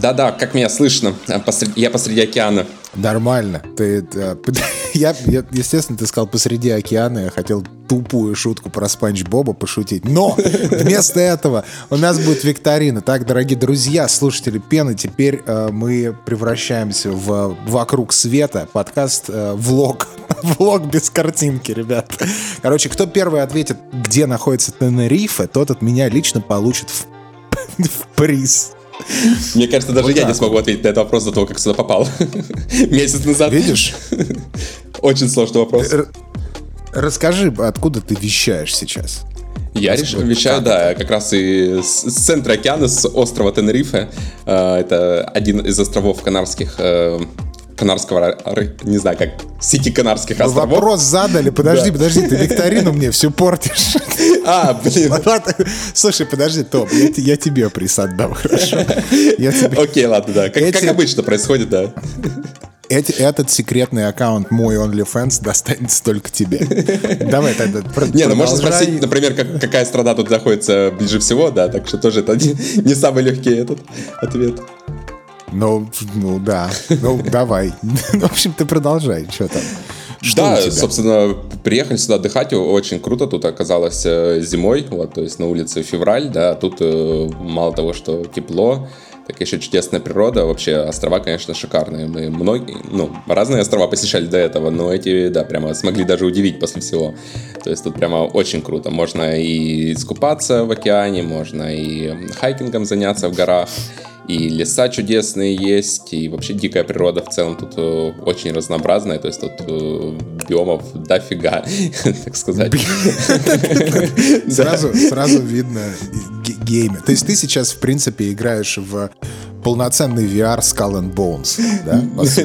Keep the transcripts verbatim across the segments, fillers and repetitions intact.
Да-да, как меня слышно? Посред... Я посреди океана. Нормально. Ты, я, я, естественно, ты сказал посреди океана. Я хотел тупую шутку про Спанч Боба пошутить. Но вместо этого у нас будет викторина. Так, дорогие друзья, слушатели Пены, теперь э, мы превращаемся в «Вокруг света». Подкаст э, «Влог». Влог без картинки, ребят. Короче, кто первый ответит, где находится Тенерифе, тот от меня лично получит в, в приз. Мне кажется, даже вот я так. не смогу ответить на этот вопрос до того, как сюда попал. Месяц назад. Видишь? Очень сложный вопрос. Р- расскажи, откуда ты вещаешь сейчас? Я реш... вещаю, да, как раз и с центра океана, с острова Тенерифе. Это один из островов Канарских... Канарского, не знаю, как, сети Канарских островов. Вопрос задали, подожди, да. подожди, ты викторину мне все портишь. А, блин. Слушай, подожди, Том, я, я тебе приз отдам, хорошо? Я тебе... Окей, ладно, да, как, Эти... как обычно происходит, да. Эти, этот секретный аккаунт мой OnlyFans достанется только тебе. Давай тогда продолжай. Не, ну можно спросить, например, как, какая страна тут находится ближе всего, да, так что тоже это не, не самый легкий этот ответ. Ну, ну да, ну давай. В общем, ты продолжай, что там. Что да, собственно, приехали сюда отдыхать, очень круто тут оказалось зимой, вот, то есть на улице февраль, да, тут мало того, что тепло, так еще чудесная природа, вообще острова, конечно, шикарные, мы многие, ну, разные острова посещали до этого, но эти, да, прямо смогли даже удивить после всего, то есть тут прямо очень круто, можно и искупаться в океане, можно и хайкингом заняться в горах, и леса чудесные есть, и вообще дикая природа в целом тут очень разнообразная, то есть тут биомов дофига, так сказать. Сразу видно геймер. То есть ты сейчас, в принципе, играешь в полноценный ви ар Skull and Bones, да?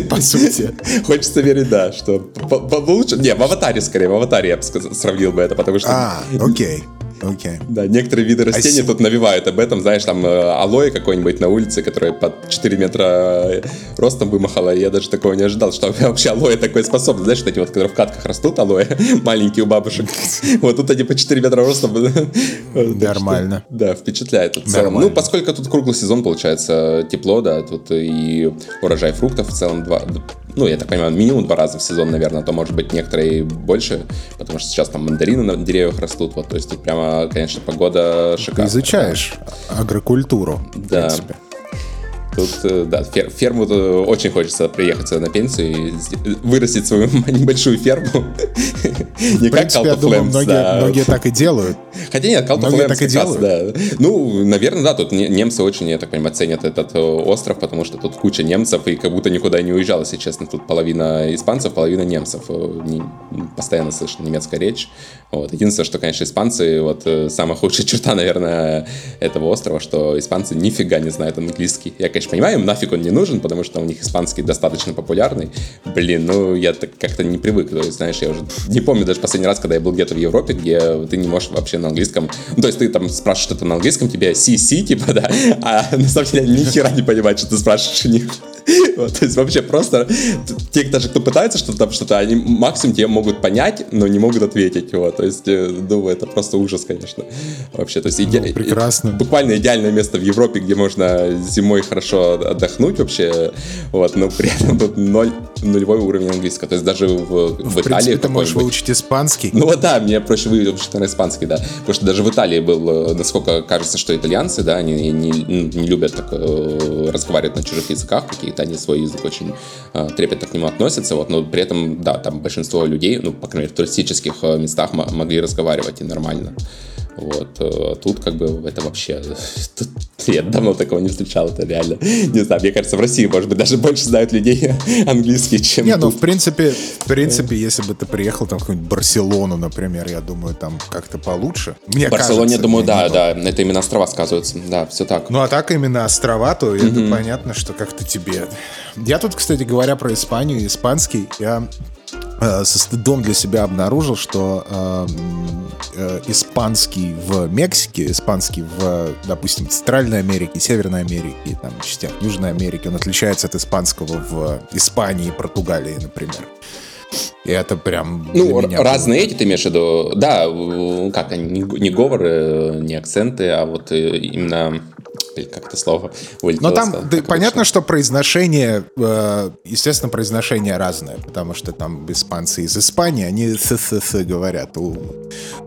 По сути. Хочется верить, да, что получше... Не, в Аватаре скорее, в Аватаре я бы сравнил бы это, потому что... А, окей. Okay. Да, некоторые виды растений I... тут навевают об этом. Знаешь, там алоэ какой-нибудь на улице, которое под четыре метра ростом вымахало. Я даже такого не ожидал, что вообще алоэ такое способно. Знаешь, вот эти вот, которые в катках растут, алоэ, маленькие у бабушек. Вот тут они по четыре метра ростом. Нормально. Да, впечатляет. Ну, поскольку тут круглый сезон, получается, тепло, да, тут и урожай фруктов в целом два... Ну, я так понимаю, минимум два раза в сезон, наверное, а то, может быть, некоторые больше, потому что сейчас там мандарины на деревьях растут, вот, то есть тут прямо, конечно, погода шикарная. Ты изучаешь агрокультуру, да. В принципе. Тут, да, фер- ферму очень хочется приехать на пенсию и вырастить свою небольшую ферму. Не как Call of Flames, да. Многие так и делают. Хотя нет, Call of Flames так и делают, да. Ну, наверное, да, тут немцы очень, я так понимаю, ценят этот остров, потому что тут куча немцев, и как будто никуда не уезжал, если честно. Тут половина испанцев, половина немцев. Постоянно слышно немецкая речь. Вот. Единственное, что, конечно, испанцы, вот самая худшая черта, наверное, этого острова, что испанцы нифига не знают английский. Я, конечно, понимаем, нафиг он не нужен, потому что у них испанский достаточно популярный. Блин, ну я так как-то не привык. То есть, знаешь, я уже не помню даже последний раз, когда я был где-то в Европе, где ты не можешь вообще на английском. Ну, то есть ты там спрашиваешь что-то на английском, тебе си-си, типа, да, а на самом деле ни хера не понимают, что ты спрашиваешь у них. Вот, то есть вообще просто те, даже кто пытается что-то там что-то, они максимум тебе могут понять, но не могут ответить. Вот, то есть, ну, это просто ужас, конечно. Вообще, то есть иде... ну, прекрасно. Буквально идеальное место в Европе, где можно зимой хорошо отдохнуть вообще, вот, но при этом тут ноль, нулевой уровень английского. То есть даже в, в, в Италии... В принципе, ты можешь выучить испанский. Ну вот да, мне проще выучить, наверное, испанский, да. Потому что даже в Италии был, насколько кажется, что итальянцы, да, они не, не любят так э, разговаривать на чужих языках какие-то, они свой язык очень э, трепетно к нему относятся, вот, но при этом, да, там большинство людей, ну, по крайней мере, в туристических местах м- могли разговаривать и нормально. Вот, а тут как бы это вообще, тут, я давно такого не встречал, это реально, не знаю, мне кажется, в России, может быть, даже больше знают людей английский, чем Не, тут. ну, в принципе, в принципе, если бы ты приехал там в какую-нибудь Барселону, например, я думаю, там как-то получше. Мне в Барселоне, кажется, я думаю, да, да, было. Это именно острова сказываются, да, все так. Ну, а так именно острова, то mm-hmm. это понятно, что как-то тебе... Я тут, кстати говоря, про Испанию, испанский, я... со стыдом для себя обнаружил, что э, э, испанский в Мексике, испанский в, допустим, Центральной Америке, Северной Америке, там, частях Южной Америки, он отличается от испанского в Испании и Португалии, например. И это прям... Ну, р- разные было. Эти ты имеешь в виду? Да, как они, не говоры, не акценты, а вот именно... Господи, как-то слово вылетело. Но там да, понятно, что произношение, э, естественно, произношение разное, потому что там испанцы из Испании, они «с-с-с» говорят. У,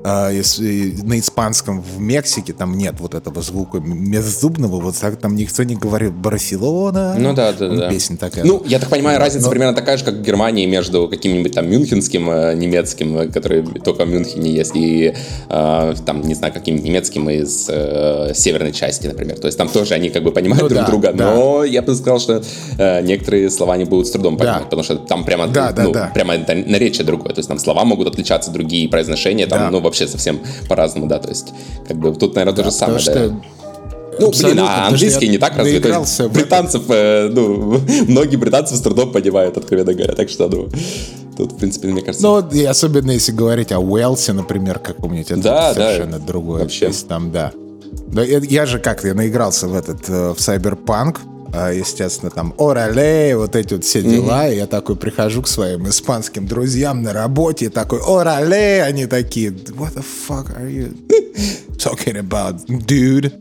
э, если, на испанском в Мексике там нет вот этого звука межзубного, вот так там никто не говорит «Барселона». Ну да, да, да. Песня такая. Ну, я так понимаю, но, разница но... примерно такая же, как в Германии между каким-нибудь там мюнхенским э, немецким, э, который только в Мюнхене есть, и э, там, не знаю, каким-нибудь немецким из э, северной части, например. То есть там тоже они как бы понимают ну, друг да, друга, да. Но я бы сказал, что э, некоторые слова не будут с трудом понимать, да. Потому что там прямо, да, ну, да, да. прямо наречие другое. То есть там слова могут отличаться, другие произношения, там, да. ну, вообще совсем по-разному, да. То есть как бы тут, наверное, да, то же самое, да. Что... Ну, абсолютно, блин, а английский не так развит. Британцев, э, ну, многие британцев с трудом понимают, откровенно говоря. Так что, ну, тут, в принципе, мне кажется... Ну, и особенно, если говорить о Уэльсе, например, каком-нибудь, это да, совершенно да. другое. Вообще. Есть, там, да. Но я, я же как-то, я наигрался в этот, в Cyberpunk, естественно, там, орале, вот эти вот все дела, mm-hmm. и я такой прихожу к своим испанским друзьям на работе, и такой, орале, они такие, what the fuck are you talking about, dude?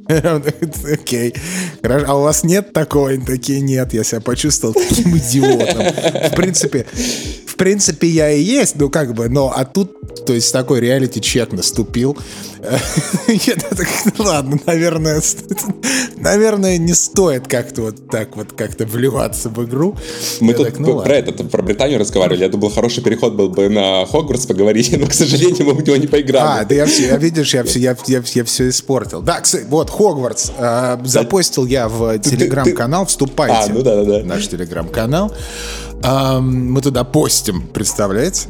Окей. Okay. А у вас нет такого? Они такие, нет, я себя почувствовал таким идиотом. В принципе, в принципе, я и есть, ну, как бы, но, а тут, то есть, такой реалити-чек наступил. Я так, ладно, наверное, наверное, не стоит как-то вот так вот как-то вливаться в игру. Мы я тут так, ну, про, про это, про Британию разговаривали. Я думал, хороший переход был бы на Хогвартс поговорить, но, к сожалению, мы в него не поиграли. А, да я все, я, видишь, я все, я, я, я все испортил. Да, кстати, вот Хогвартс. Э, запостил я в телеграм-канал. Вступайте а, ну, да, да. в наш телеграм-канал. Э, мы туда постим, представляете?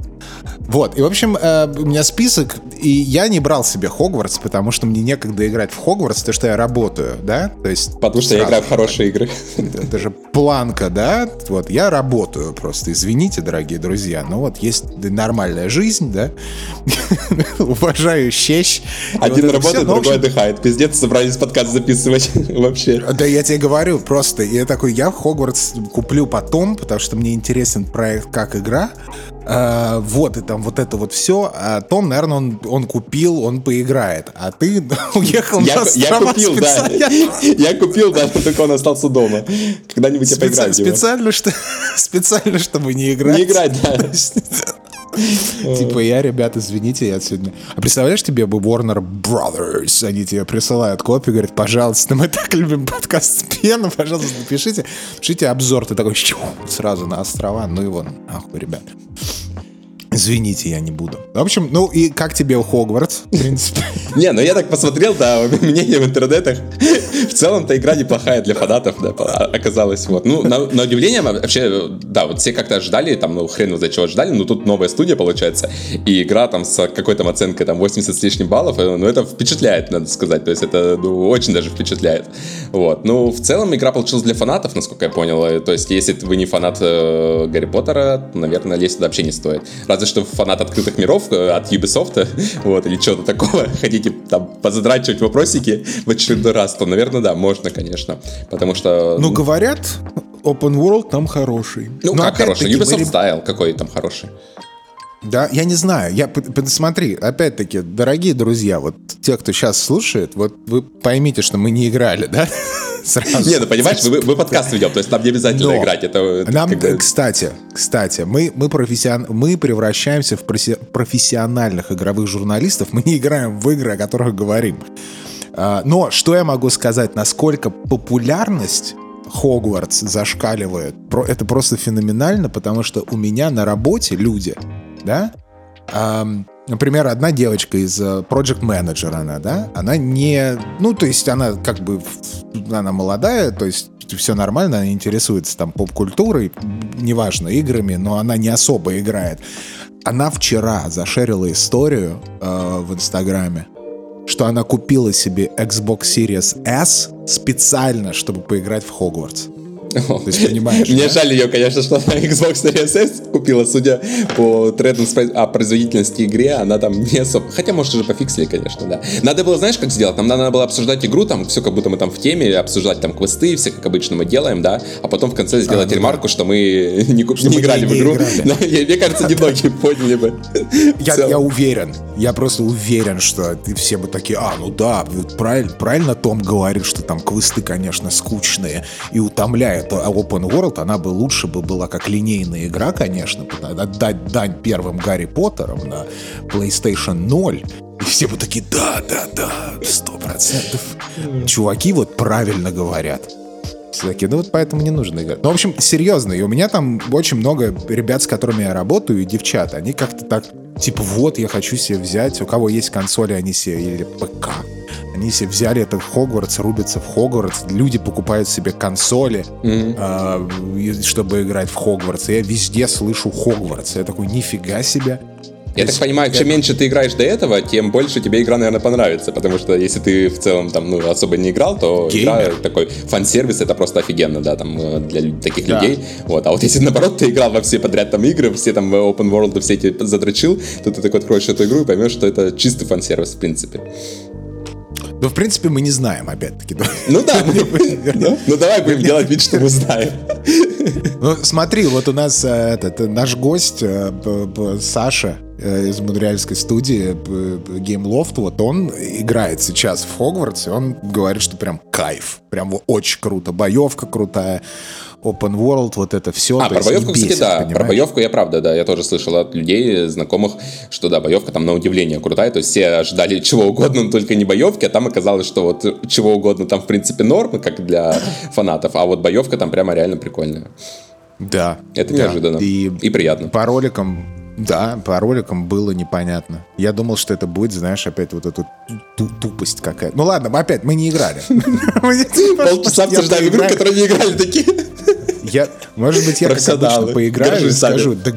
Вот, и, в общем, э, у меня список, и я не брал себе Хогвартс, потому что мне некогда играть в Хогвартс, то, что я работаю, да? То есть, потому что я играю в хорошие игры. Это, это же планка, да? Вот, я работаю просто, извините, дорогие друзья, но вот есть нормальная жизнь, да? Уважаю щечь. Один вот работает, все, другой отдыхает. Пиздец, собрались подкаст записывать вообще. Да я тебе говорю, просто, я такой, я Хогвартс куплю потом, потому что мне интересен проект как игра. А, вот, и там вот это вот все. А Том, наверное, он, он купил, он поиграет. А ты уехал я, на острова специально. Да. Я купил, да, только он остался дома. Когда-нибудь Специ... я поиграю специально, что... специально, чтобы не играть. Не играть, да. Типа, я, ребят, извините, я сегодня... А представляешь, тебе бы Warner Brothers, они тебе присылают копию, говорят, пожалуйста, мы так любим подкаст Спена, пожалуйста, напишите. Пишите обзор, ты такой сразу на острова, ну его нахуй, ребят. Извините, я не буду. В общем, ну и как тебе Хогвартс, в принципе? Не, ну я так посмотрел, да, мнение в интернетах. В целом-то игра неплохая для фанатов, да, оказалось. Вот. Ну, на, на удивление, вообще, да, вот все как-то ждали, там, ну, хрен из-за чего ждали, но тут новая студия, получается, и игра там с какой-то оценкой, там, восемьдесят с лишним баллов, ну, это впечатляет, надо сказать, то есть это, ну, очень даже впечатляет. Вот, ну, в целом игра получилась для фанатов, насколько я понял, то есть если вы не фанат э, Гарри Поттера, то, наверное, лезть туда вообще не стоит. Разве что фанат открытых миров от Ubisoft, вот, или чего-то такого, хотите там позадрачивать вопросики в очередной раз, то, наверное, да, можно, конечно, потому что... Ну, говорят, Open World там хороший. Ну, но как хороший? Ubisoft Style мы... какой там хороший. Да, я не знаю, я, смотри, опять-таки, дорогие друзья, вот те, кто сейчас слушает, вот вы поймите, что мы не играли, да? Сразу. Не, ну понимаешь, мы, мы подкаст ведем, то есть нам не обязательно но играть. Это, нам, как бы... Кстати, кстати, мы, мы, профессион... мы превращаемся в професси... профессиональных игровых журналистов, мы не играем в игры, о которых говорим. Но что я могу сказать, насколько популярность Хогвартс зашкаливает, это просто феноменально, потому что у меня на работе люди, да, например, одна девочка из Project Manager, она, да, она не... Ну, то есть она как бы... Она молодая, то есть все нормально, она интересуется там поп-культурой, неважно, играми, но она не особо играет. Она вчера зашерила историю э, в Инстаграме, что она купила себе Xbox Series S специально, чтобы поиграть в Хогвартс. То есть, понимаешь, мне да? жаль ее, конечно, что она Xbox Series S купила, судя по трендам о производительности игры, она там не особо... Хотя, может, уже пофиксили, конечно, да. Надо было, знаешь, как сделать? Нам надо было обсуждать игру, там, все как будто мы там в теме, обсуждать там квесты, все как обычно мы делаем, да, а потом в конце сделать а, ну, ремарку, да. что мы не, куп... что не мы играли в игру. Играли. Мне кажется, немногие поняли бы. Я, я уверен, Я просто уверен, что все бы такие, а, ну да, правильно, правильно Том говорит, что там квесты, конечно, скучные и утомляют. А Open World, она бы лучше бы была как линейная игра, конечно, отдать дань первым Гарри Поттерам на PlayStation ноль. И все бы такие, да, да, да, сто процентов. Чуваки вот правильно говорят. Все-таки, ну вот поэтому не нужно играть. Ну, в общем, серьезно, и у меня там очень много ребят, с которыми я работаю, и девчат, они как-то так, типа, вот, я хочу себе взять, у кого есть консоли, они себе, или ПК, они себе взяли это в Хогвартс, рубятся в Хогвартс, люди покупают себе консоли, mm-hmm. э, чтобы играть в Хогвартс, и я везде слышу Хогвартс, я такой, нифига себе. Я так понимаю, чем меньше ты играешь до этого, тем больше тебе игра, наверное, понравится. Потому что если ты в целом там, ну, особо не играл, то игра, такой фан-сервис, это просто офигенно, да, там, для таких да. людей. Вот. А вот если, наоборот, ты играл во все подряд там игры, все там open world, все эти задрочил, то ты такой откроешь эту игру и поймешь, что это чистый фан-сервис, в принципе. Ну, в принципе, мы не знаем, опять-таки. Ну да, ну давай будем делать вид, что мы знаем. Ну смотри, вот у нас наш гость Саша из монреальской студии Game Loft, вот он играет сейчас в Хогвартс, и он говорит, что прям кайф, прям очень круто, боевка крутая, open world, вот это все. А, про боевку, бесит, кстати, да, понимаешь? Про боевку я правда, да, я тоже слышал от людей, знакомых, что да, боевка там на удивление крутая, то есть все ожидали чего угодно, но только не боевки, а там оказалось, что вот чего угодно там в принципе норм, как для фанатов, а вот боевка там прямо реально прикольная. Да. Это да, неожиданно и, и приятно. По роликам Да, по роликам было непонятно. Я думал, что это будет, знаешь, опять вот эта тупость какая-то. Ну ладно, опять, мы не играли. Полчаса обсуждали игру, в которую не играли такие. Может быть, я, конечно, поиграю и скажу, да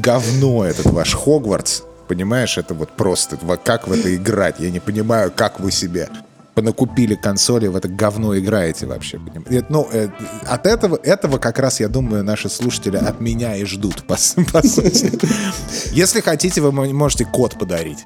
говно этот ваш Хогвартс, понимаешь, это вот просто, как в это играть, я не понимаю, как вы себе понакупили консоли, в это говно играете вообще. Ну, от этого, этого как раз, я думаю, наши слушатели от меня и ждут, по, по сути. Если хотите, вы можете код подарить.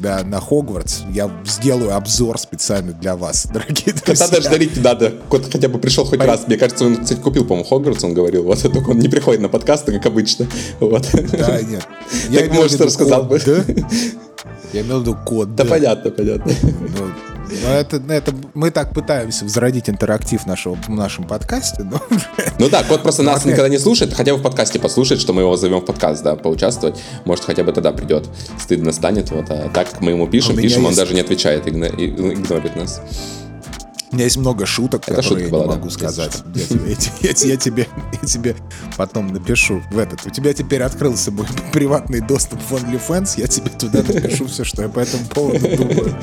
Да, на Хогвартс. Я сделаю обзор специально для вас, дорогие друзья. Кота даже дарить не надо. Кот хотя бы пришел хоть Пон... раз. Мне кажется, он, кстати, купил, по-моему, Хогвартс, он говорил. Вот, только он не приходит на подкасты, как обычно. Вот. Да, нет. Я так, может, рассказал бы. Да? Я имел в виду код. Да, да. понятно, понятно. Но это, это, мы так пытаемся возродить интерактив нашего, в нашем подкасте. Но... Ну да, кот просто нас никогда не слушает, хотя бы в подкасте послушает, что мы его зовем в подкаст, да, поучаствовать. Может, хотя бы тогда придет. Стыдно станет. Вот, а так мы ему пишем, пишем, есть... он даже не отвечает, игнорит нас. У меня есть много шуток, это которые шутка я была, не могу да, сказать. Я тебе потом напишу в этот. У тебя теперь открылся мой приватный доступ в OnlyFans, я тебе туда напишу все, что я по этому поводу думаю.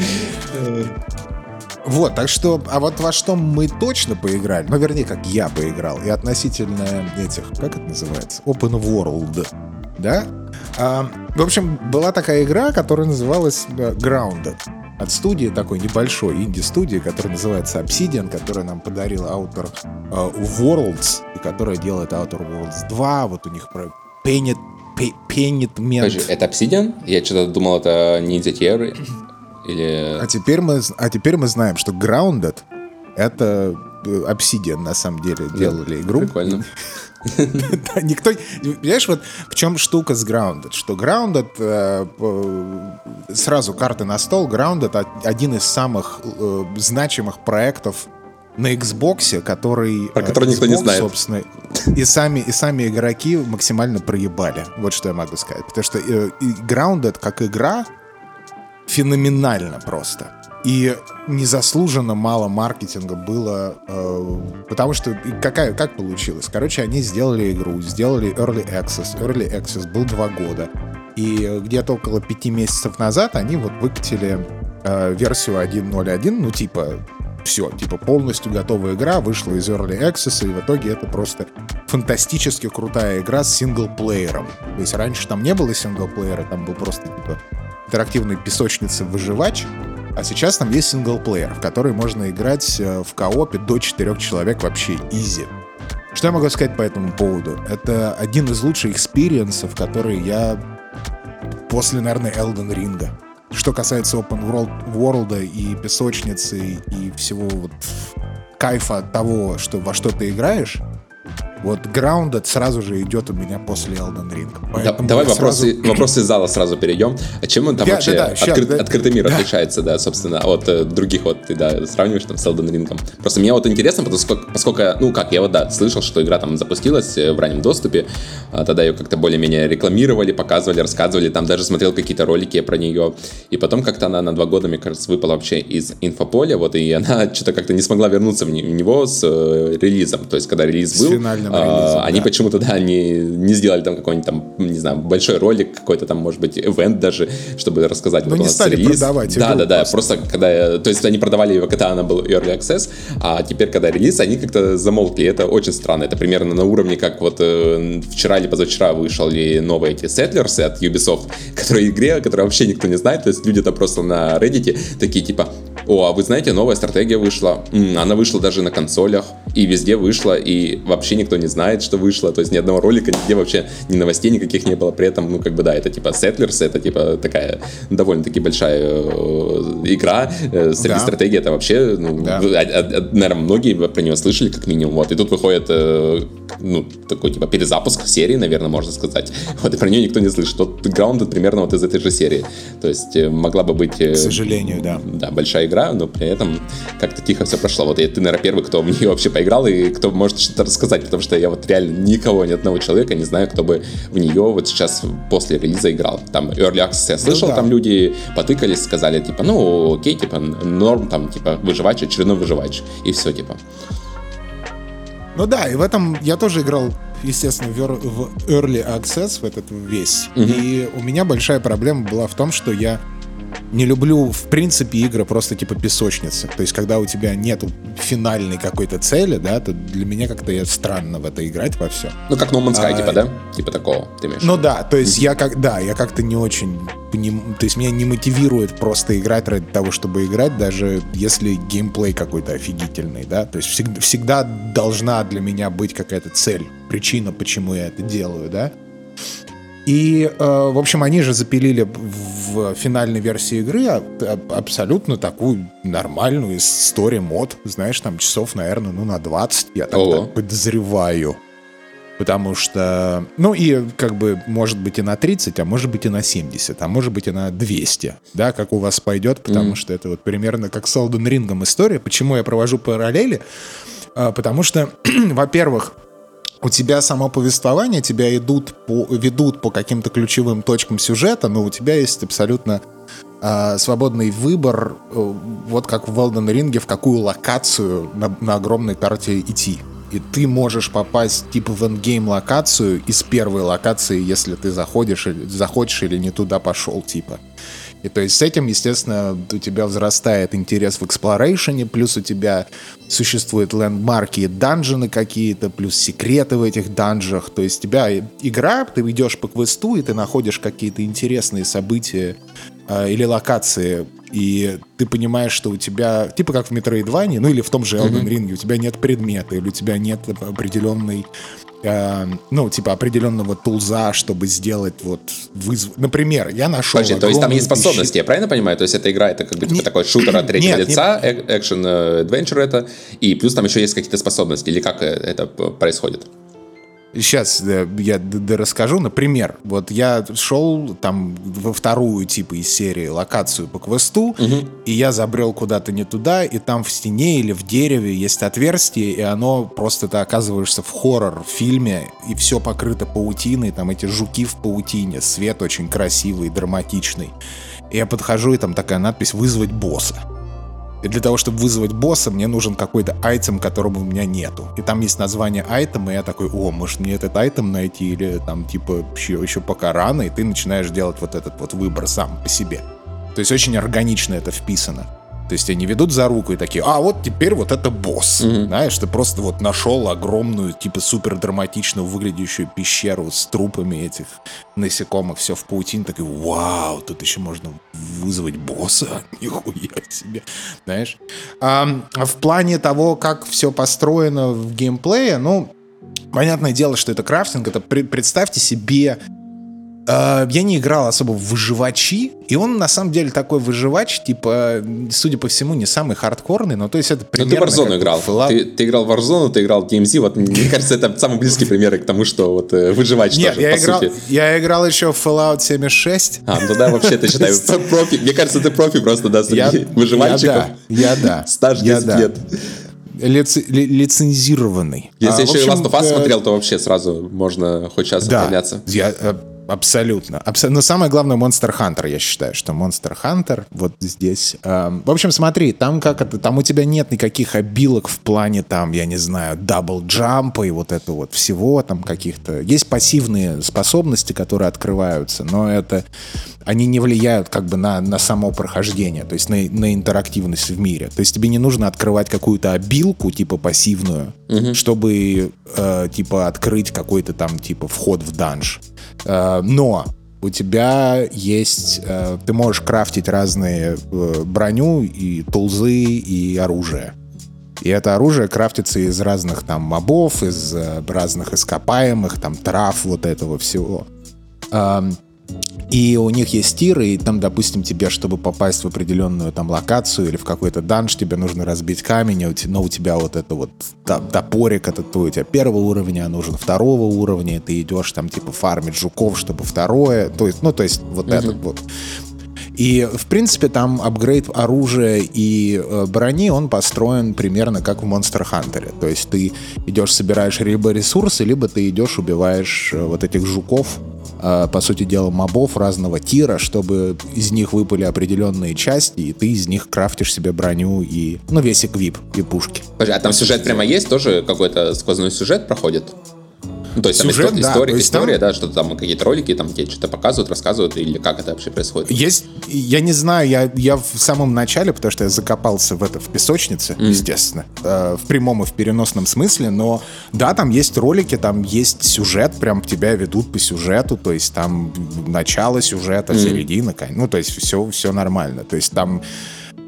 Вот, так что, а вот во что мы точно поиграли, ну, вернее, как я поиграл, и относительно этих, как это называется, Open World, да? А, в общем, была такая игра, которая называлась Grounded. От студии, такой небольшой инди-студии, которая называется Obsidian, которая нам подарила Outer Worlds, и которая делает Outer Worlds два, вот у них про Painted Painted. Это Obsidian? Я что-то думал, это Ninja Theory. Или... А, теперь мы, а теперь мы знаем, что Grounded — это Obsidian, на самом деле, делали yeah, игру. Прикольно. Да, никто... Понимаешь, вот в чем штука с Grounded? Что Grounded, э, сразу карты на стол, Grounded один из самых э, значимых проектов на Xbox'е, который... Про который Xbox, никто не знает. Собственно, и сами, и сами игроки максимально проебали. Вот что я могу сказать. Потому что э, Grounded как игра феноменально просто. И незаслуженно мало маркетинга было, э, потому что какая, как получилось? Короче, они сделали игру, сделали Early Access. Early Access был два года. И где-то около пяти месяцев назад они вот выкатили э, версию один ноль один, ну типа все, типа полностью готовая игра, вышла из Early Access, и в итоге это просто фантастически крутая игра с синглплеером. То есть раньше там не было синглплеера, там был просто типа интерактивная песочница-выживач. А сейчас там есть синглплеер, в который можно играть в коопе до четырех человек вообще изи. Что я могу сказать по этому поводу? Это один из лучших экспириенсов, которые я после, наверное, Elden Ring. Что касается Open World, World и песочницы и всего вот кайфа от того, что, во что ты играешь, Вот Grounded сразу же идет у меня после Elden Ring. Да, давай вопросы, сразу... вопросы из зала сразу перейдем. А чем он там я, вообще да, да, щас, открыт, да, открытый мир да. отличается, да, собственно, от э, других, вот ты да, сравниваешь там с Elden Ring? Просто мне вот интересно, поскольку, поскольку, ну как, я вот да, слышал, что игра там запустилась в раннем доступе, а тогда ее как-то более-менее рекламировали, показывали, рассказывали, там даже смотрел какие-то ролики про нее, и потом как-то она на два года, мне кажется, выпала вообще из инфополя, вот, и она что-то как-то не смогла вернуться в него с э, релизом, то есть когда релиз был... Финальным релизом, они да. почему-то, да, не, не сделали там какой-нибудь там, не знаю, большой ролик, какой-то там, может быть, ивент даже, чтобы рассказать. Но вот не у нас стали релиз. Продавать. Да, да, да, просто. просто когда, то есть они продавали его, когда она была Early Access, а теперь, когда релиз, они как-то замолкли, это очень странно, это примерно на уровне, как вот вчера или позавчера вышли новые эти Settlers от Ubisoft, которые игре, которые вообще никто не знает, то есть люди там просто на Reddit такие типа: о, а вы знаете, новая стратегия вышла, М, она вышла даже на консолях, и везде вышла, и вообще никто не знает, что вышло, то есть ни одного ролика, нигде вообще ни новостей никаких не было, при этом, ну как бы да, это типа Settlers, это типа такая довольно-таки большая игра, среди да. стратегии это вообще, ну, да. наверное, многие про нее слышали как минимум, вот, и тут выходит, ну, такой типа перезапуск серии, наверное, можно сказать, вот, и про нее никто не слышит, вот Grounded примерно вот из этой же серии, то есть могла бы быть, к сожалению, да, да, большая игра, но при этом как-то тихо все прошло, вот, и ты, наверное, первый, кто в нее вообще поиграл, и кто может что-то рассказать, потому что я вот реально никого, ни одного человека не знаю, кто бы в нее вот сейчас после релиза играл. Там Early Access я слышал, ну, да. там люди потыкались, сказали, типа, ну, окей, типа, норм, там, типа, выживач, очередной выживач, и все, типа. Ну да, и в этом я тоже играл, естественно, в Early Access, в этот весь, угу. и у меня большая проблема была в том, что я не люблю, в принципе, игры просто типа песочницы. То есть, когда у тебя нету финальной какой-то цели, да, то для меня как-то я странно в это играть во все. Ну, как No Man's Sky, а, типа, да? Типа такого, ты имеешь? Ну да, то есть, mm-hmm. я, как, да, я как-то не очень... Не, то есть, меня не мотивирует просто играть ради того, чтобы играть, даже если геймплей какой-то офигительный, да. То есть, всегда, всегда должна для меня быть какая-то цель, причина, почему я это делаю, да. И, э, в общем, они же запилили в финальной версии игры абсолютно такую нормальную story-мод, знаешь, там часов, наверное, ну, на двадцать, я так, так подозреваю. Потому что, ну, и как бы, может быть, и на тридцать, а может быть, и на семьдесят, а может быть, и на двести, да, как у вас пойдет, потому mm-hmm. что это вот примерно как с Elden Ring'ом история. Почему я провожу параллели? А, потому что, во-первых, у тебя само повествование, тебя идут по, ведут по каким-то ключевым точкам сюжета, но у тебя есть абсолютно э, свободный выбор, э, вот как в Elden Ring, в какую локацию на, на огромной карте идти. И ты можешь попасть типа в эндгейм-локацию из первой локации, если ты заходишь, или, захочешь или не туда пошел, типа. И то есть с этим, естественно, у тебя возрастает интерес в эксплорейшене, плюс у тебя существуют лендмарки и данжены какие-то, плюс секреты в этих данжах. То есть у тебя игра, ты идешь по квесту, и ты находишь какие-то интересные события э, или локации, и ты понимаешь, что у тебя, типа как в Metroidvania, ну или в том же Elden Ring, mm-hmm. у тебя нет предмета, или у тебя нет определенной... ну, типа, определенного тулза, чтобы сделать вот вызов... Например, я нашел... Подожди, то есть там есть способности, я правильно понимаю? То есть эта игра, это как бы типа, такой шутер от третьего нет, лица, не... экшен-эдвенчер это, и плюс там еще есть какие-то способности, или как это происходит? Сейчас я расскажу. Например, вот я шел там во вторую типа из серии локацию по квесту, угу. и я забрел куда-то не туда, и там в стене или в дереве есть отверстие, и оно просто, ты оказываешься в хоррор-фильме, и все покрыто паутиной, там эти жуки в паутине, свет очень красивый, драматичный. И я подхожу, и там такая надпись «Вызвать босса». И для того, чтобы вызвать босса, мне нужен какой-то айтем, которого у меня нету. И там есть название айтема, и я такой: о, может мне этот айтем найти, или там типа еще, еще пока рано, и ты начинаешь делать вот этот вот выбор сам по себе. То есть очень органично это вписано. То есть они ведут за руку и такие: а вот теперь вот это босс. Mm-hmm. Знаешь, ты просто вот нашел огромную, типа супер драматично выглядящую пещеру с трупами этих насекомых, все в паутине, такой: вау, тут еще можно вызвать босса, нихуя себе, знаешь. А, в плане того, как все построено в геймплее, ну, понятное дело, что это крафтинг, это представьте себе Я не играл особо в выживачи, и он на самом деле такой выживач, типа, судя по всему, не самый хардкорный, но то есть это примерно... Ну ты в Warzone играл, Fallout... ты, ты играл в Warzone, ты играл в DayZ, вот мне кажется, это самый близкий пример к тому, что вот выживач тоже, по играл, сути. Я играл еще в Fallout семьдесят шесть. А, ну да, вообще, ты считай, профи, мне кажется, ты профи просто, да, среди выживальщиков. Я да, стаж десять лет. Лици- ли- лицензированный. Если а, еще общем, Last of Us э- смотрел, то вообще сразу можно хоть сейчас отправляться. Да, я, э- абсолютно. Абсо- но самое главное Monster Hunter, я считаю, что Monster Hunter вот здесь. Э- в общем, смотри, там как это, там у тебя нет никаких обилок в плане там, я не знаю, дабл-джампа и вот этого вот всего там каких-то. Есть пассивные способности, которые открываются, но это... они не влияют как бы на, на само прохождение, то есть на, на интерактивность в мире. То есть тебе не нужно открывать какую-то обилку, типа пассивную, угу. чтобы э, типа открыть какой-то там типа вход в данж. Э, но у тебя есть... Э, ты можешь крафтить разные э, броню, и тулзы, и оружие. И это оружие крафтится из разных там мобов, из э, разных ископаемых, там трав, вот этого всего. Э, И у них есть тиры, и там, допустим, тебе, чтобы попасть в определенную там локацию или в какой-то данж, тебе нужно разбить камень, но у тебя вот это вот топорик, это твой, у тебя первого уровня, а нужен второго уровня, и ты идешь там типа фармить жуков, чтобы второе, то есть, ну, то есть вот mm-hmm. этот вот. И, в принципе, там апгрейд оружия и э, брони, он построен примерно как в Monster Hunter. То есть ты идешь, собираешь либо ресурсы, либо ты идешь, убиваешь э, вот этих жуков, э, по сути дела, мобов разного тира, чтобы из них выпали определенные части, и ты из них крафтишь себе броню и, ну, весь эквип и пушки. Подожди, а там сюжет прямо есть? Тоже какой-то сквозной сюжет проходит? Ну, то есть там сюжет, историк, да, история, то есть, история там... да, что-то там какие-то ролики, там тебе что-то показывают, рассказывают, или как это вообще происходит? Есть, я не знаю, я, я в самом начале, потому что я закопался в это, в песочнице, mm. естественно, э, в прямом и в переносном смысле, но да, там есть ролики, там есть сюжет, прям тебя ведут по сюжету, то есть там начало сюжета, mm. середина, ну, то есть все, все нормально, то есть там,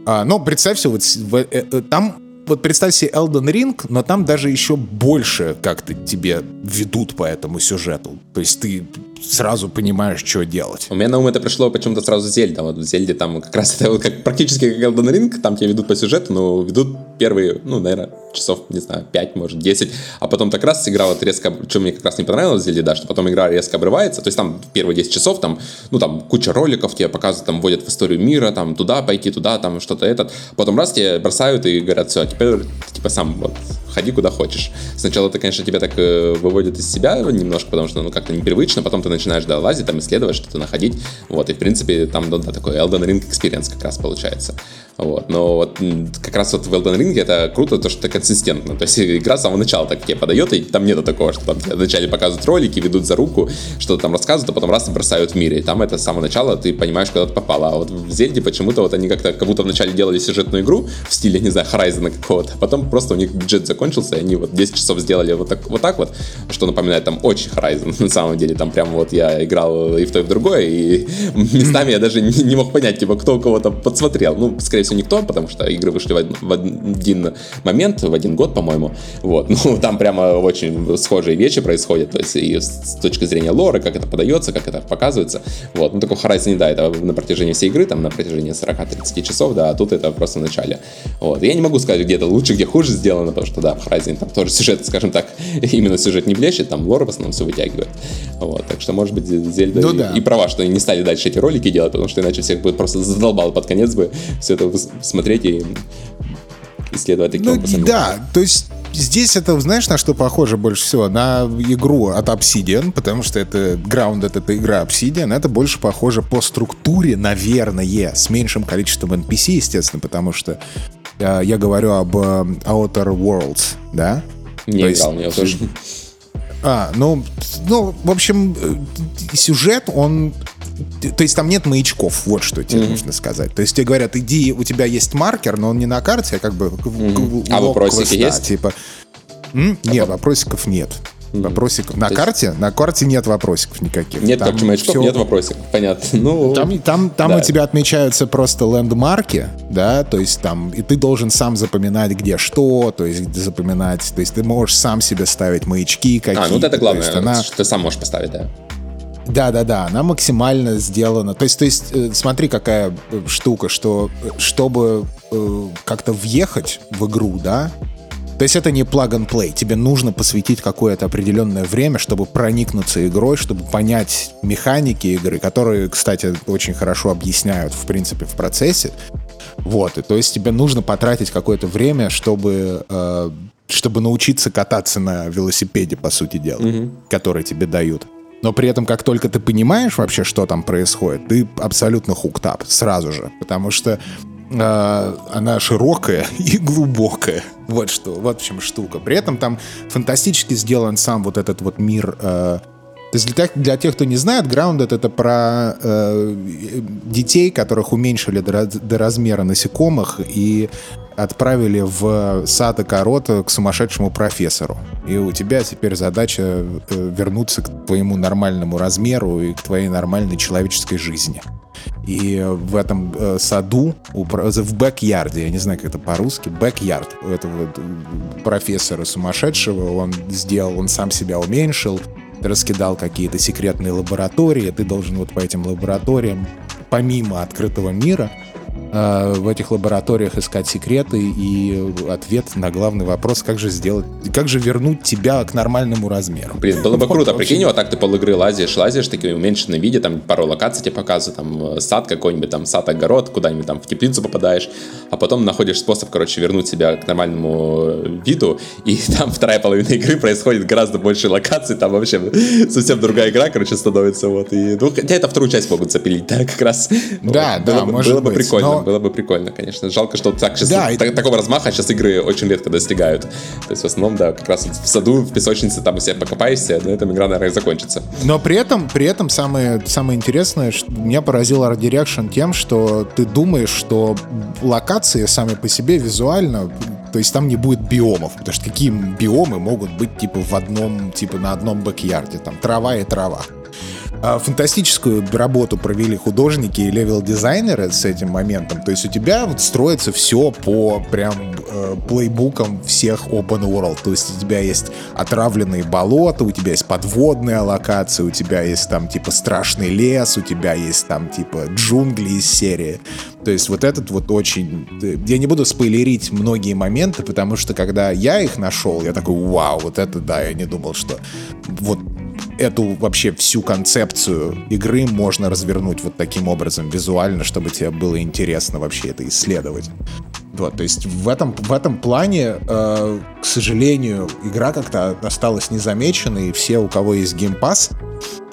э, ну, представь вот в, э, э, там... Вот представь себе Elden Ring, но там даже еще больше как-то тебе ведут по этому сюжету. То есть ты сразу понимаешь, что делать. У меня на ум это пришло почему-то сразу Зельда. Вот в Зельде там как раз это вот как, практически как Elden Ring, там тебя ведут по сюжету, но ведут первые, ну, наверное, часов, не знаю, пять, может, десять. А потом так раз игра вот резко, что мне как раз не понравилось в Зельде, да, что потом игра резко обрывается. То есть там первые десять часов, там, ну, там куча роликов тебе показывают, там, вводят в историю мира, там, туда пойти, туда, там, что-то этот. Потом раз тебя бросают и говорят, все, теперь ты, типа, сам вот ходи куда хочешь. Сначала это, конечно, тебя так э, выводит из себя немножко, потому что, ну, как-то непривычно. Потом ты начинаешь, да, лазить, там, исследовать, что-то находить. Вот, и, в принципе, там, да, такой Elden Ring experience как раз получается. Вот, но вот как раз вот в Elden Ring это круто, то, что ты консистентно. То есть игра с самого начала так тебе подает, и там нету такого, что там вначале показывают ролики, ведут за руку, что-то там рассказывают, а потом раз и бросают в мире. И там это с самого начала ты понимаешь, куда ты попала. А вот в Зельде почему-то вот они как-то, как будто вначале делали сюжетную игру в стиле, не знаю, Horizon какого-то, а потом просто у них бюджет закончился, и они вот десять часов сделали вот так вот, так вот, что напоминает там очень Horizon на самом деле. Там прям вот я играл и в то, и в другое, и местами я даже не, не мог понять, типа, кто у кого там подсмотрел. Ну, скорее всего, никто, потому что игры вышли в один, в один момент, в один год, по-моему. Вот, ну, там прямо очень схожие вещи происходят, то есть и с точки зрения лора, как это подается, как это показывается. Вот, ну, такой Horizon, да, это на протяжении всей игры, там, на протяжении сорок-тридцать часов, да, а тут это просто в начале. Вот, я не могу сказать, где-то лучше, где хуже сделано, потому что, да, в Horizon там тоже сюжет, скажем так, именно сюжет не блещет, там лора в основном все вытягивает. Вот, так что, может быть, Зельда ну, и, да. и права, что не стали дальше эти ролики делать, потому что иначе всех будет просто задолбало под конец бы все это смотреть и исследовать таким ну, образом. Да, то есть здесь это, знаешь, на что похоже больше всего? На игру от Obsidian, потому что это Grounded, это игра Obsidian, это больше похоже по структуре, наверное, с меньшим количеством эн пи си, естественно, потому что э, я говорю об э, Outer Worlds, да? Не то играл, есть... мне тоже... А, ну, ну, в общем, сюжет, он... То есть там нет маячков, вот что тебе mm-hmm. нужно сказать. То есть тебе говорят, иди, у тебя есть маркер, но он не на карте, а как бы... Mm-hmm. А вопросики хвоста, есть? Типа... М? Нет, а вопросиков нет. Mm-hmm. Вопросиков. На есть... карте? На карте нет вопросиков никаких. Нет, короче, маячков, все... нет вопросиков, понятно. Ну, там там, там да. у тебя отмечаются просто лендмарки, да, то есть там, и ты должен сам запоминать, где что, то есть запоминать, то есть ты можешь сам себе ставить маячки какие-то. А, ну вот это главное, есть, она... что ты сам можешь поставить, да. Да-да-да, она максимально сделана. То есть, то есть смотри, какая штука, что чтобы э, как-то въехать в игру, да, то есть это не plug-and-play. Тебе нужно посвятить какое-то определенное время, чтобы проникнуться игрой, чтобы понять механики игры, которые, кстати, очень хорошо объясняют, в принципе, в процессе. Вот, и то есть тебе нужно потратить какое-то время, чтобы... Э, чтобы научиться кататься на велосипеде, по сути дела, mm-hmm. который тебе дают. Но при этом, как только ты понимаешь вообще, что там происходит, ты абсолютно хуктап сразу же, потому что э, она широкая и глубокая. Вот что, вот в чем штука. При этом там фантастически сделан сам вот этот вот мир. Э, то есть для, для тех, кто не знает, Grounded — это про э, детей, которых уменьшили до, до размера насекомых и отправили в сад Окорота к сумасшедшему профессору. И у тебя теперь задача вернуться к твоему нормальному размеру и к твоей нормальной человеческой жизни. И в этом саду, в бэк-ярде, я не знаю, как это по-русски, бэк-ярд этого профессора сумасшедшего, он сделал, он сам себя уменьшил, раскидал какие-то секретные лаборатории, ты должен вот по этим лабораториям, помимо открытого мира, в этих лабораториях искать секреты и ответ на главный вопрос, как же сделать, как же вернуть тебя к нормальному размеру. Блин, было бы вот круто, прикинь, вот так ты пол игры лазишь, лазишь, такие в уменьшенном виде, там пару локаций тебе показывают, там сад какой-нибудь, там сад-огород, куда-нибудь там в теплицу попадаешь, а потом находишь способ, короче, вернуть себя к нормальному виду, и там вторая половина игры происходит гораздо больше локаций, там вообще совсем другая игра, короче, становится, вот, и, ну, хотя это вторую часть могут запилить, да, как раз. Да, вот, да, было, может было бы быть, прикольно. Но... Было бы прикольно, конечно. Жалко, что так, сейчас, да, так, и... такого размаха сейчас игры очень редко достигают. То есть в основном, да, как раз в саду, в песочнице, там у себя покопаешься, на этом игра, наверное, закончится. Но при этом, при этом самое, самое интересное, что меня поразил Art Direction тем, что ты думаешь, что локации сами по себе визуально, то есть там не будет биомов, потому что какие биомы могут быть типа в одном, типа на одном бэк-ярде, там трава и трава. Фантастическую работу провели художники и левел-дизайнеры с этим моментом. То есть у тебя вот строится все по прям э, плейбукам всех open world. То есть у тебя есть отравленные болота, у тебя есть подводная локация, у тебя есть там типа страшный лес, у тебя есть там типа джунгли из серии. То есть вот этот вот очень... Я не буду спойлерить многие моменты, потому что когда я их нашел, я такой, вау, вот это да, я не думал, что вот эту вообще всю концепцию игры можно развернуть вот таким образом визуально, чтобы тебе было интересно вообще это исследовать. Вот, то есть в этом, в этом плане, э, к сожалению, игра как-то осталась незамеченной, и все, у кого есть Game Pass,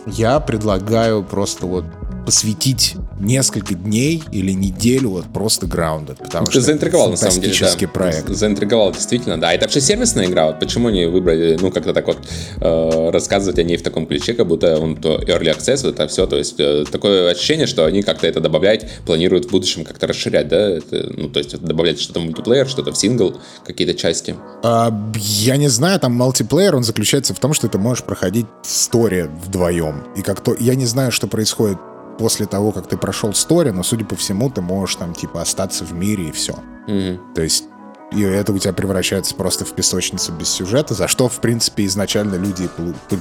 я предлагаю просто вот посвятить несколько дней или неделю вот просто Grounded, потому что заинтриговал, на самом деле, да. проект. Заинтриговал, действительно, да. Это вообще сервисная игра, вот почему они выбрали, ну, как-то так вот э, рассказывать о ней в таком ключе, как будто он то Early Access, вот это все, то есть э, такое ощущение, что они как-то это добавлять, планируют в будущем как-то расширять, да, это, ну, то есть добавлять что-то в мультиплеер, что-то в сингл, какие-то части. А, я не знаю, там мультиплеер, он заключается в том, что ты можешь проходить стори вдвоем, и как-то, я не знаю, что происходит после того, как ты прошел стори, но, судя по всему, ты можешь там, типа, остаться в мире и все. Mm-hmm. То есть, и это у тебя превращается просто в песочницу без сюжета, за что, в принципе, изначально люди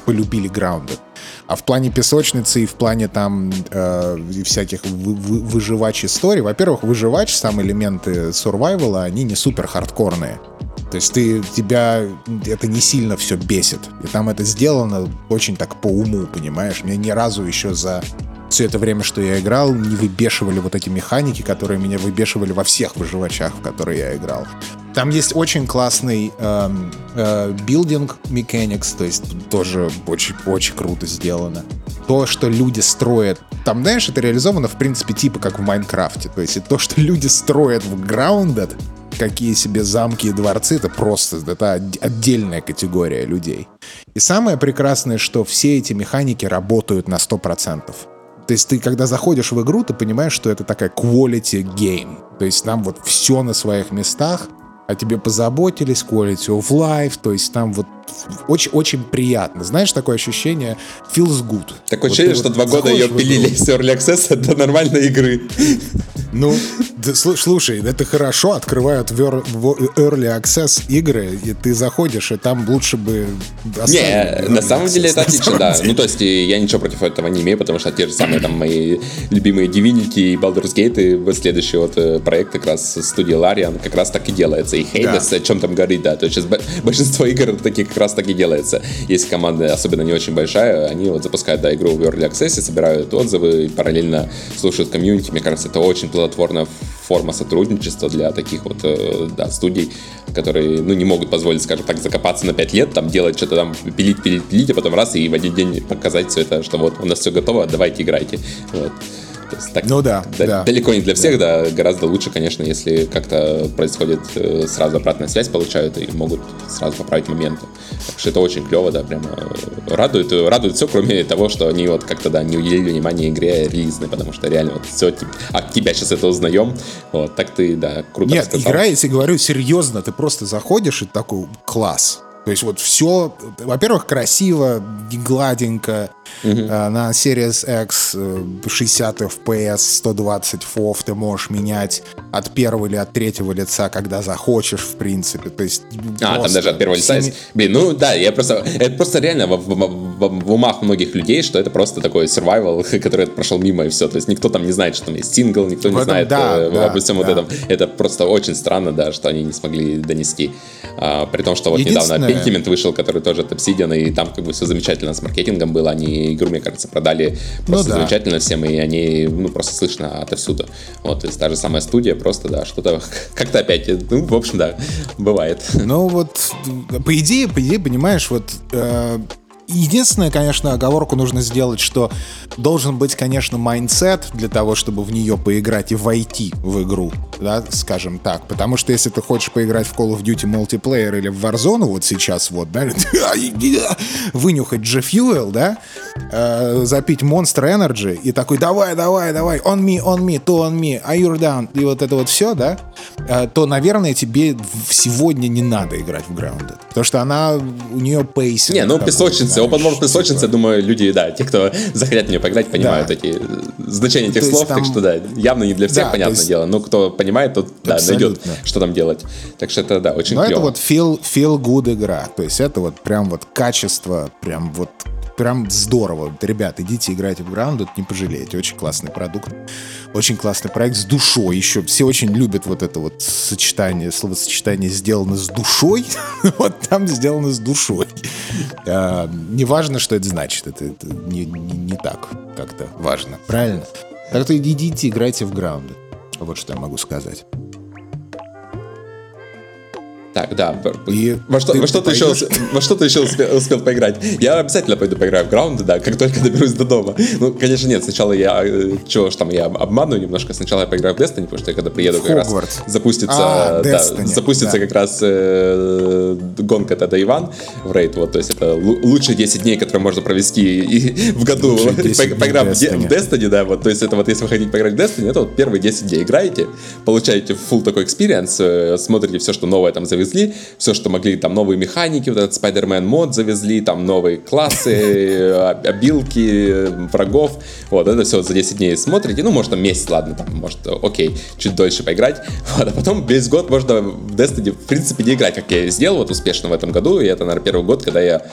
полюбили Grounded. А в плане песочницы и в плане там э, всяких вы- вы- выживач историй, во-первых, выживач, сам элементы сурвайвала, они не супер хардкорные. То есть ты, тебя это не сильно все бесит. И там это сделано очень так по уму, понимаешь? Мне ни разу еще за все это время, что я играл, не выбешивали вот эти механики, которые меня выбешивали во всех выживачах, в которые я играл. Там есть очень классный э, э, building mechanics, то есть тоже очень-очень круто сделано. То, что люди строят... Там, знаешь, это реализовано, в принципе, типа как в Майнкрафте. То есть то, что люди строят в Grounded, какие себе замки и дворцы, это просто это отдельная категория людей. И самое прекрасное, что все эти механики работают на сто процентов. То есть ты, когда заходишь в игру, ты понимаешь, что это такая quality game. То есть там вот все на своих местах, о тебе позаботились, quality of life, то есть там вот очень-очень приятно. Знаешь, такое ощущение feels good. Такое вот ощущение, что вот два года ее пилили с Early Access до нормальной игры. Ну, ты, слушай, это хорошо, открывают в Early Access игры, и ты заходишь, и там лучше бы... Не, на самом деле это отлично, да. Ну, то есть я ничего против этого не имею, потому что те же самые там мои любимые Divinity и Baldur's Gate, следующий вот проект как раз студии Larian как раз так и делается. И Hades, о чем там говорит, да. То есть сейчас большинство игр таких как раз так и делается. Если команда, особенно не очень большая, они вот запускают, да, игру в Early Access, собирают отзывы и параллельно слушают комьюнити. Мне кажется, это очень плодотворная форма сотрудничества для таких вот, да, студий, которые, ну, не могут позволить, скажем так, закопаться на пять лет, там, делать что-то там, пилить, пилить, пилить, а потом раз и в один день показать все это, что вот у нас все готово, давайте играйте. Вот. То есть, так, ну да, да, да. Далеко не для всех, да. да. Гораздо лучше, конечно, если как-то происходит сразу обратная связь, получают и могут сразу поправить моменты. Так что это очень клево, да, прямо радует, радует все, кроме того, что они вот как-то, да, не уделили внимания игре релизной, потому что реально вот все от тебя сейчас это узнаем. Вот, так ты, да, круто Нет, рассказал. Нет, игра, если говорю серьезно, ты просто заходишь и такой класс. То есть вот все, во-первых, красиво, гладенько, mm-hmm. на Series X шестьдесят эф пи эс, сто двадцать эф о ви ты можешь менять от первого или от третьего лица, когда захочешь, в принципе. То есть, а, там даже от первого лица есть. Блин, ну да, я просто, это просто реально в, в, в, в умах многих людей, что это просто такой survival, который прошел мимо и все. То есть никто там не знает, что там есть сингл, никто в не этом, знает да, э, да, обо всем да. вот этом. Это просто очень странно, да, что они не смогли донести. А, при том, что вот недавно Pentiment вышел, который тоже от Obsidian, и там как бы все замечательно с маркетингом было. Они игру, мне кажется, продали просто ну, да. замечательно всем, и они, ну, просто слышно отовсюду. Вот, то есть та же самая студия, просто, да, что-то как-то опять, ну, в общем, да, бывает. Ну, вот, по идее, по идее, понимаешь, вот... Э- Единственное, конечно, оговорку нужно сделать, что должен быть, конечно, майндсет для того, чтобы в нее поиграть и войти в игру, да, скажем так. Потому что если ты хочешь поиграть в Call of Duty Multiplayer или в Warzone вот сейчас, вот, да, вынюхать G-Fuel, да, э, запить Monster Energy и такой «давай, давай, давай, on me, on me, to on me, are you down?» и вот это вот все, да, э, то, наверное, тебе сегодня не надо играть в Grounded, потому что она, у нее пейсинг. Не, ну, песочница. Open World песочница, такое? Думаю, люди, да, те, кто захотят в нее поиграть, понимают да. эти значения этих то слов, там... так что, да, явно не для всех, да, понятное есть... дело, но кто понимает, тот, да, найдет, что там делать. Так что это, да, очень клево. Но это вот feel, feel good игра, то есть это вот прям вот качество, прям вот прям здорово. Ребят, идите играйте в Grounded, не пожалеете. Очень классный продукт, очень классный проект с душой. Еще все очень любят вот это вот сочетание, словосочетание «сделано с душой». Вот там «сделано с душой». А, неважно, что это значит. Это, это не, не, не так как-то важно. Правильно? Так что идите, играйте в Grounded. Вот что я могу сказать. Так, да. И во что ты, во что ты, ты еще, во что ты еще успел, успел поиграть? Я обязательно пойду поиграю в Grounded, да, как только доберусь до дома. Ну, конечно, нет, сначала я, чего ж там, я обманываю немножко, сначала я поиграю в Destiny, потому что я когда приеду, как раз запустится, а, да, Destiny, запустится да. как раз э, гонка Тада Иван в рейд, вот, то есть это л- лучшие десять дней, которые можно провести и, в году, поиграв в Destiny. в Destiny, да, вот, то есть это вот, если вы хотите поиграть в Destiny, это вот первые десять дней играете, получаете full такой experience, смотрите все, что новое там зависит, все, что могли, там новые механики, вот этот Spider-Man мод завезли, там новые классы, обилки, врагов, вот, это все вот за десять дней смотрите, ну, может, там месяц, ладно, там, может, окей, чуть дольше поиграть, вот, а потом весь год можно в Destiny, в принципе, не играть, как я сделал вот успешно в этом году, и это, наверное, первый год, когда я,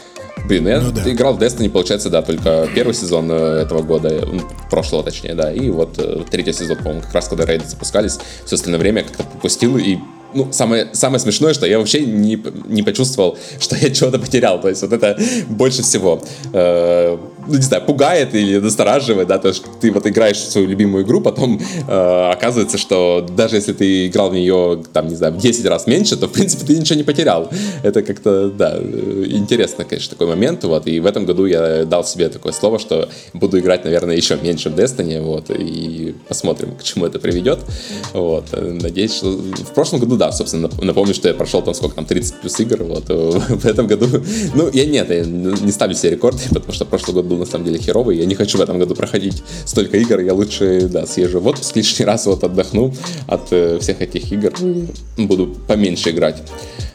блин, я ну, да. играл в Destiny, получается, да, только первый сезон этого года, прошлого, точнее, да, и вот третий сезон, по-моему, как раз, когда рейды запускались, все остальное время я как-то пропустил, и ну, самое, самое смешное, что я вообще не, не почувствовал, что я чего-то потерял. То есть вот это больше всего, э, ну, не знаю, пугает или настораживает, да, то, что ты вот играешь в свою любимую игру, потом э, оказывается, что даже если ты играл в нее, там, не знаю, в десять раз меньше, то, в принципе, ты ничего не потерял. Это как-то, да, интересно, конечно, такой момент, вот, и в этом году я дал себе такое слово, что буду играть, наверное, еще меньше в Destiny, вот, и посмотрим, к чему это приведет, вот, надеюсь, что в прошлом году, да, Да, собственно, напомню, что я прошел там сколько там, тридцать плюс игр, вот, в этом году. Ну, я нет, я не ставлю себе рекорды, потому что прошлый год был, на самом деле, херовый. Я не хочу в этом году проходить столько игр, я лучше, да, съезжу в отпуск лишний раз, вот, отдохну от э, всех этих игр, буду поменьше играть.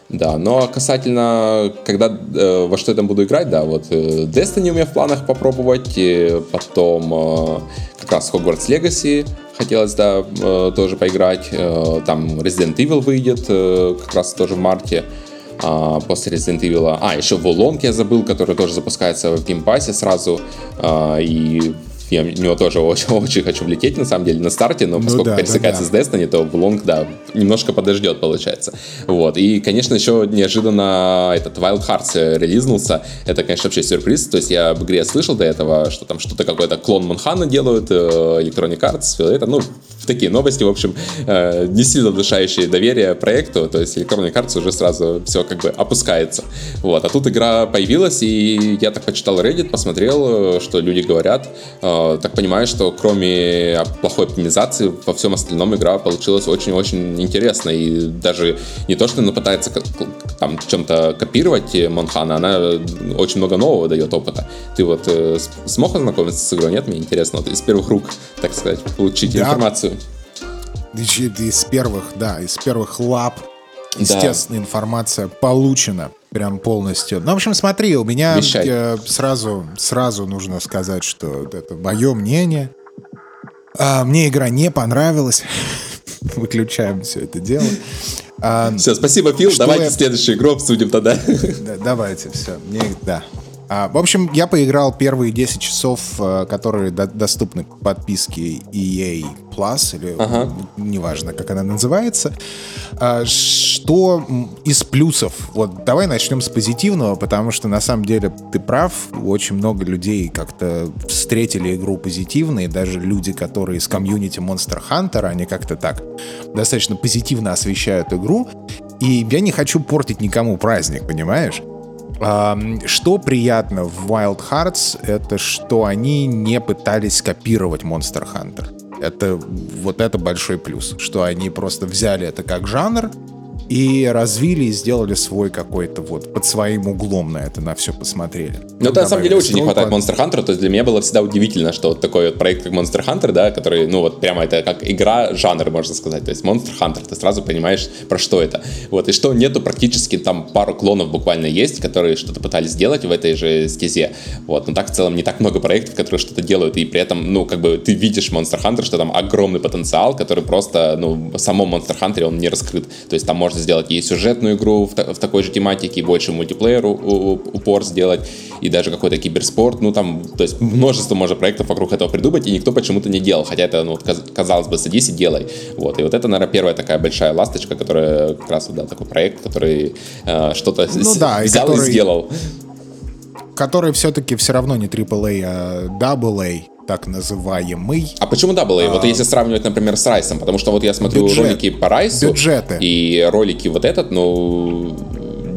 Да, но касательно, когда, э, во что я там буду играть, да, вот, э, Destiny у меня в планах попробовать, и потом э, как раз Hogwarts Legacy хотелось, да, тоже поиграть. Там Resident Evil выйдет как раз тоже в марте. После Resident Evil. А, еще Volong я забыл, который тоже запускается в Game Pass сразу. И я в него тоже очень-очень хочу влететь, на самом деле, на старте. Но поскольку ну да, пересекается да, да. с Destiny, то Volong, да, немножко подождет, получается. Вот. И, конечно, еще неожиданно этот Wild Hearts релизнулся. Это, конечно, вообще сюрприз. То есть я в игре слышал до этого, что там что-то какое-то клон Манхана делают, Electronic Arts, все это, ну... Такие новости, в общем, э, не сильно внушающие доверие проекту, то есть Electronic Arts уже сразу все как бы опускается. Вот, а тут игра появилась, и я так почитал Reddit, посмотрел, что люди говорят. Э, так понимаю, что кроме плохой оптимизации, во всем остальном игра получилась очень-очень интересно. И даже не то, что она пытается там чем-то копировать Монхана, она очень много нового дает опыта. Ты вот э, смог ознакомиться с игрой? Нет? Мне интересно, вот из первых рук, так сказать, получить да. информацию. Из первых, да, из первых лап, естественно, да. информация получена прям полностью. Ну, в общем, смотри, у меня э, сразу, сразу нужно сказать, что это мое мнение. А, мне игра не понравилась. Выключаем все это дело. А, все, спасибо, Фил. Давайте я... следующую игру обсудим тогда. Да, давайте, все. Мне, да. А, в общем, я поиграл первые десять часов, которые до- доступны к подписке и эй Plus, или ага. неважно, как она называется. А, что из плюсов? Вот давай начнем с позитивного, потому что, на самом деле, ты прав, очень много людей как-то встретили игру позитивно, и даже люди, которые из комьюнити Monster Hunter, они как-то так достаточно позитивно освещают игру, и я не хочу портить никому праздник, понимаешь? Что приятно в Wild Hearts, это что они не пытались копировать Monster Hunter. Это вот это большой плюс, что они просто взяли это как жанр и развили, и сделали свой какой-то вот, под своим углом на это, на все посмотрели. Ну, да, на самом деле, очень не хватает Monster Hunter, то есть для меня было всегда удивительно, что вот такой вот проект, как Monster Hunter, да, который, ну, вот прямо это как игра, жанр, можно сказать, то есть Monster Hunter, ты сразу понимаешь, про что это. Вот, и что нету практически, там, пару клонов буквально есть, которые что-то пытались сделать в этой же стезе, вот, но так в целом не так много проектов, которые что-то делают, и при этом, ну, как бы ты видишь Monster Hunter, что там огромный потенциал, который просто, ну, в самом Monster Hunter он не раскрыт, то есть там можно сделать и сюжетную игру в, та- в такой же тематике, и больше мультиплееру упор сделать, и даже какой-то киберспорт, ну там, то есть множество можно проектов вокруг этого придумать, и никто почему-то не делал, хотя это, ну, каз- казалось бы, садись и делай, вот, и вот это, наверное, первая такая большая ласточка, которая как раз, да, такой проект, который э, что-то ну, с- да, взял и, который, и сделал. Который все-таки все равно не трипл эй, а дабл эй. Так называемый. А почему дабл эй? А, вот если сравнивать, например, с Райсом, потому что вот я смотрю бюджет, ролики по Райсу бюджеты. И ролики вот этот, ну,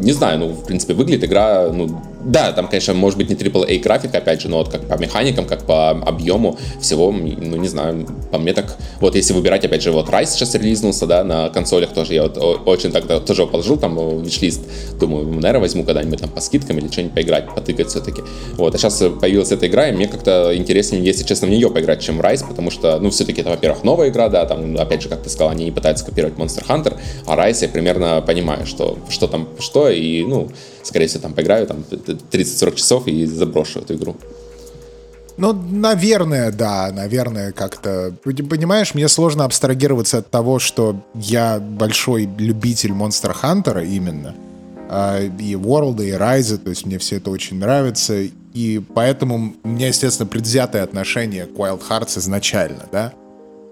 не знаю, ну, в принципе, выглядит игра, ну, да, там, конечно, может быть, не трипл эй графика, опять же, но вот как по механикам, как по объему всего, ну, не знаю, по мне так, вот если выбирать, опять же, вот Rise сейчас релизнулся, да, на консолях тоже, я вот очень тогда тоже положил там вичлист, думаю, наверное, возьму когда-нибудь там по скидкам или что-нибудь поиграть, потыкать все-таки, вот, а сейчас появилась эта игра, и мне как-то интереснее, если честно, в нее поиграть, чем в Rise, потому что, ну, все-таки это, во-первых, новая игра, да, там, опять же, как ты сказал, они не пытаются копировать Monster Hunter, а Rise я примерно понимаю, что, что там, что, и, ну, скорее всего, там поиграю, там, тридцать-сорок часов и заброшу эту игру. Ну, наверное, да, наверное, как-то... Понимаешь, мне сложно абстрагироваться от того, что я большой любитель Monster Hunter именно, и World, и Rise, то есть мне все это очень нравится, и поэтому у меня, естественно, предвзятое отношение к Wild Hearts изначально, да?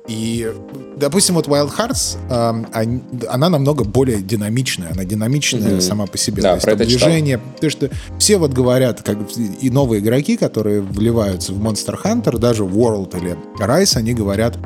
И, допустим, вот Wild Hearts, э, она намного более динамичная, она динамичная mm-hmm. сама по себе. Да, то есть там движение, потому что все вот говорят, как и новые игроки, которые вливаются в Monster Hunter, даже в World или Rise, они говорят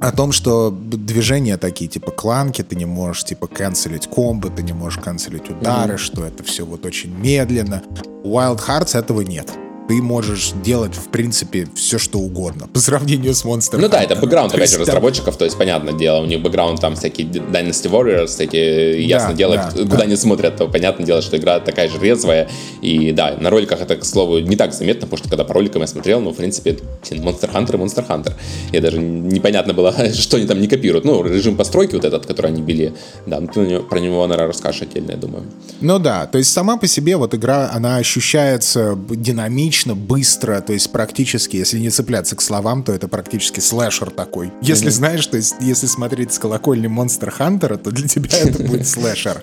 о том, что движения такие, типа кланки, ты не можешь, типа, канцелить комбо, ты не можешь канцелить удары, mm-hmm. что это все вот очень медленно. У Wild Hearts этого нет. Ты можешь делать, в принципе, все, что угодно по сравнению с Monster Hunter. Ну да, это бэкграунд, опять же, разработчиков, то есть, понятное дело, у них бэкграунд там всякие Dynasty Warriors, эти, ясно да, дело, да, куда да. они смотрят, то понятное дело, что игра такая же резвая, и да, на роликах это, к слову, не так заметно, потому что когда по роликам я смотрел, ну, в принципе, Monster Hunter и Monster Hunter, и даже непонятно было, что они там не копируют, ну, режим постройки вот этот, который они били, да, ну, ты про него, наверное, расскажешь отдельно, я думаю. Ну да, то есть сама по себе вот игра, она ощущается динамично, динамично, быстро, то есть практически, если не цепляться к словам, то это практически слэшер такой. Если mm-hmm. знаешь, то есть если смотреть с колокольни Monster Hunter, то для тебя это будет слэшер.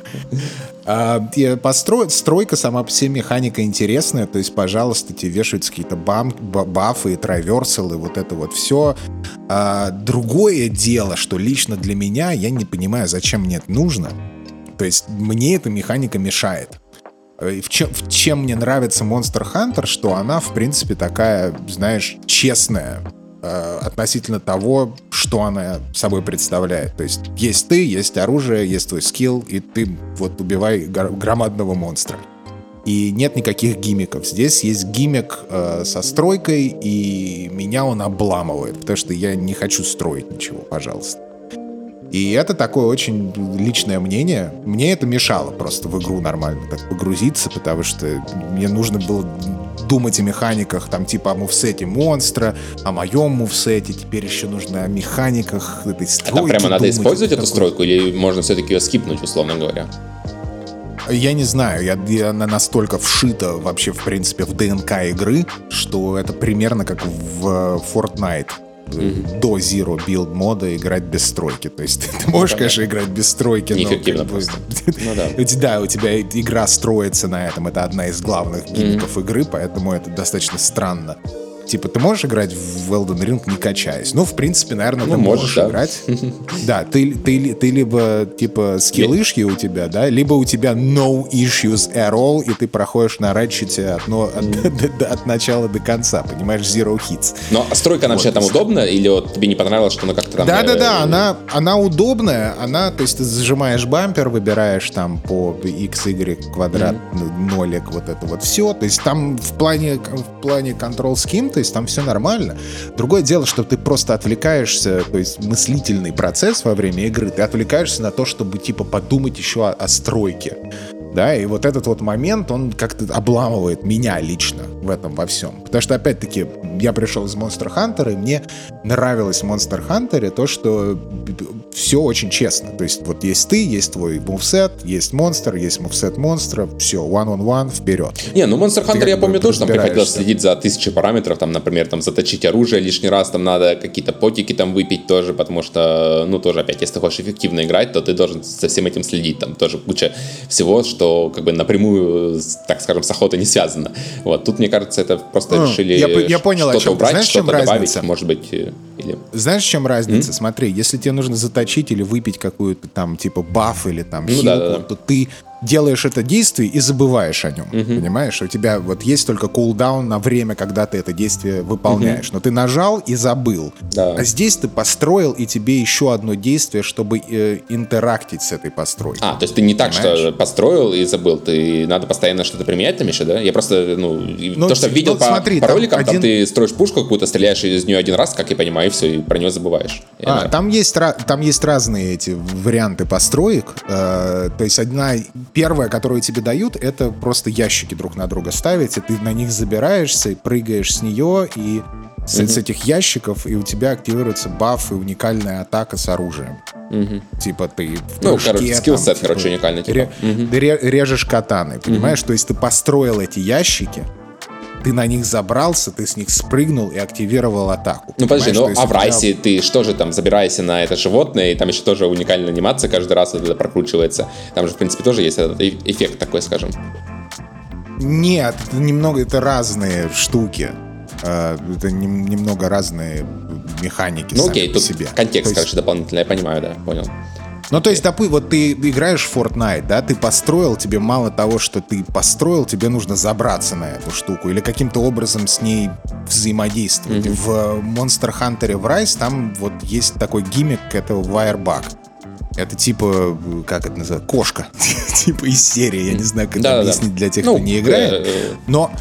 Стройка сама по себе механика интересная, то есть, пожалуйста, тебе вешаются какие-то бафы, траверсалы, вот это вот все. Другое дело, что лично для меня, я не понимаю, зачем мне это нужно. То есть мне эта механика мешает. В чем, в чем мне нравится Monster Hunter, что она, в принципе, такая, знаешь, честная э, относительно того, что она собой представляет. То есть есть ты, есть оружие, есть твой скилл, и ты вот убивай громадного монстра. И нет никаких гиммиков. Здесь есть гиммик э, со стройкой, и меня он обламывает, потому что я не хочу строить ничего, пожалуйста. И это такое очень личное мнение. Мне это мешало просто в игру нормально так погрузиться, потому что мне нужно было думать о механиках, там, типа о мувсете монстра, о моем мувсете, теперь еще нужно о механиках этой стройки. А там прямо надо думать, использовать эту такой... стройку, или можно все-таки ее скипнуть, условно говоря? Я не знаю, я, я, она настолько вшита вообще, в принципе, в ДНК игры, что это примерно как в Fortnite. Mm-hmm. До Zero Build мода играть без стройки. То есть ты можешь, ну, конечно, да. играть без стройки, неэффективно, но просто. Ну, да. у тебя, у тебя игра строится на этом. Это одна из главных гиммиков mm-hmm. игры, поэтому это достаточно странно. Типа, ты можешь играть в Elden Ring, не качаясь. Ну, в принципе, наверное, ну, ты можешь, можешь да. играть. Да, ты, ты, ты либо, типа, скиллышки у тебя, да, либо у тебя no issues at all, и ты проходишь на ратчете от, от, от начала до конца, понимаешь, zero hits. Но стройка, она вот. вообще там удобна? Или вот тебе не понравилось, что она как-то там... Да-да-да, она, она удобная, она, то есть ты зажимаешь бампер, выбираешь там по x, y, квадрат, mm-hmm. нолик, вот это вот все. То есть там в плане, в плане control scheme, то есть там все нормально. Другое дело, что ты просто отвлекаешься, то есть мыслительный процесс во время игры, ты отвлекаешься на то, чтобы типа подумать еще о, о стройке. Да, и вот этот вот момент, он как-то обламывает меня лично в этом во всем. Потому что, опять-таки, я пришел из Monster Hunter, и мне нравилось в Monster Hunter то, что все очень честно. То есть вот есть ты, есть твой мувсет, есть монстр, есть мувсет монстра, все, one-on-one, вперед. Не, ну Monster Hunter, ты, я помню, тоже там приходилось следить за тысячи параметров, там, например, там заточить оружие лишний раз, там надо какие-то потики там выпить тоже, потому что, ну, тоже, опять, если ты хочешь эффективно играть, то ты должен за всем этим следить, там тоже куча всего, что что как бы напрямую, так скажем, с охотой не связано. Вот. Тут, мне кажется, это просто ну, решили я, я понял, что-то убрать, знаешь, что-то добавить, может быть. Или... Знаешь, в чем разница? Mm-hmm. Смотри, если тебе нужно заточить или выпить какую-то там типа баф или там ну, хилку, да, да, да. то ты делаешь это действие и забываешь о нем. Mm-hmm. Понимаешь? У тебя вот есть только кулдаун на время, когда ты это действие выполняешь. Mm-hmm. Но ты нажал и забыл. Да. А здесь ты построил, и тебе еще одно действие, чтобы э, интерактить с этой постройкой. А, то есть ты не так, понимаешь? Что построил и забыл. Ты надо постоянно что-то применять там еще, да? Я просто, ну, ну то, что ну, видел ну, по, смотри, по роликам, там, там один... ты строишь пушку какую-то, стреляешь из нее один раз, как я понимаю, и все, и про нее забываешь. Я а, нажал. там есть, там есть разные эти варианты построек. Э, то есть одна... Первое, которое тебе дают, это просто ящики друг на друга ставить, и ты на них забираешься, и прыгаешь с нее, и с, mm-hmm. с этих ящиков, и у тебя активируется баф и уникальная атака с оружием. Mm-hmm. Типа ты в прыжке, ну, короче, скиллсет, типа, короче, уникальный. Типа. Ре- mm-hmm. ре- режешь катаны, понимаешь? Mm-hmm. То есть ты построил эти ящики, ты на них забрался, ты с них спрыгнул и активировал атаку. Ну подожди, ну а в Райсе тебя... ты что же там, забираешься на это животное, и там еще тоже уникальная анимация каждый раз это прокручивается. Там же, в принципе, тоже есть этот эффект такой, скажем. Нет, немного это разные штуки. Это немного разные механики ну, сами окей, по себе. Ну окей, тут контекст, короче, дополнительно, я понимаю, да, понял. Ну, то есть, допустим, вот ты играешь в Fortnite, да, ты построил, тебе мало того, что ты построил, тебе нужно забраться на эту штуку или каким-то образом с ней взаимодействовать. Mm-hmm. В Monster Hunter Rise там вот есть такой гиммик, это Wirebug. Это типа, как это называется, кошка. Типа из серии, я не знаю, как это объяснить для тех, кто не играет. Но...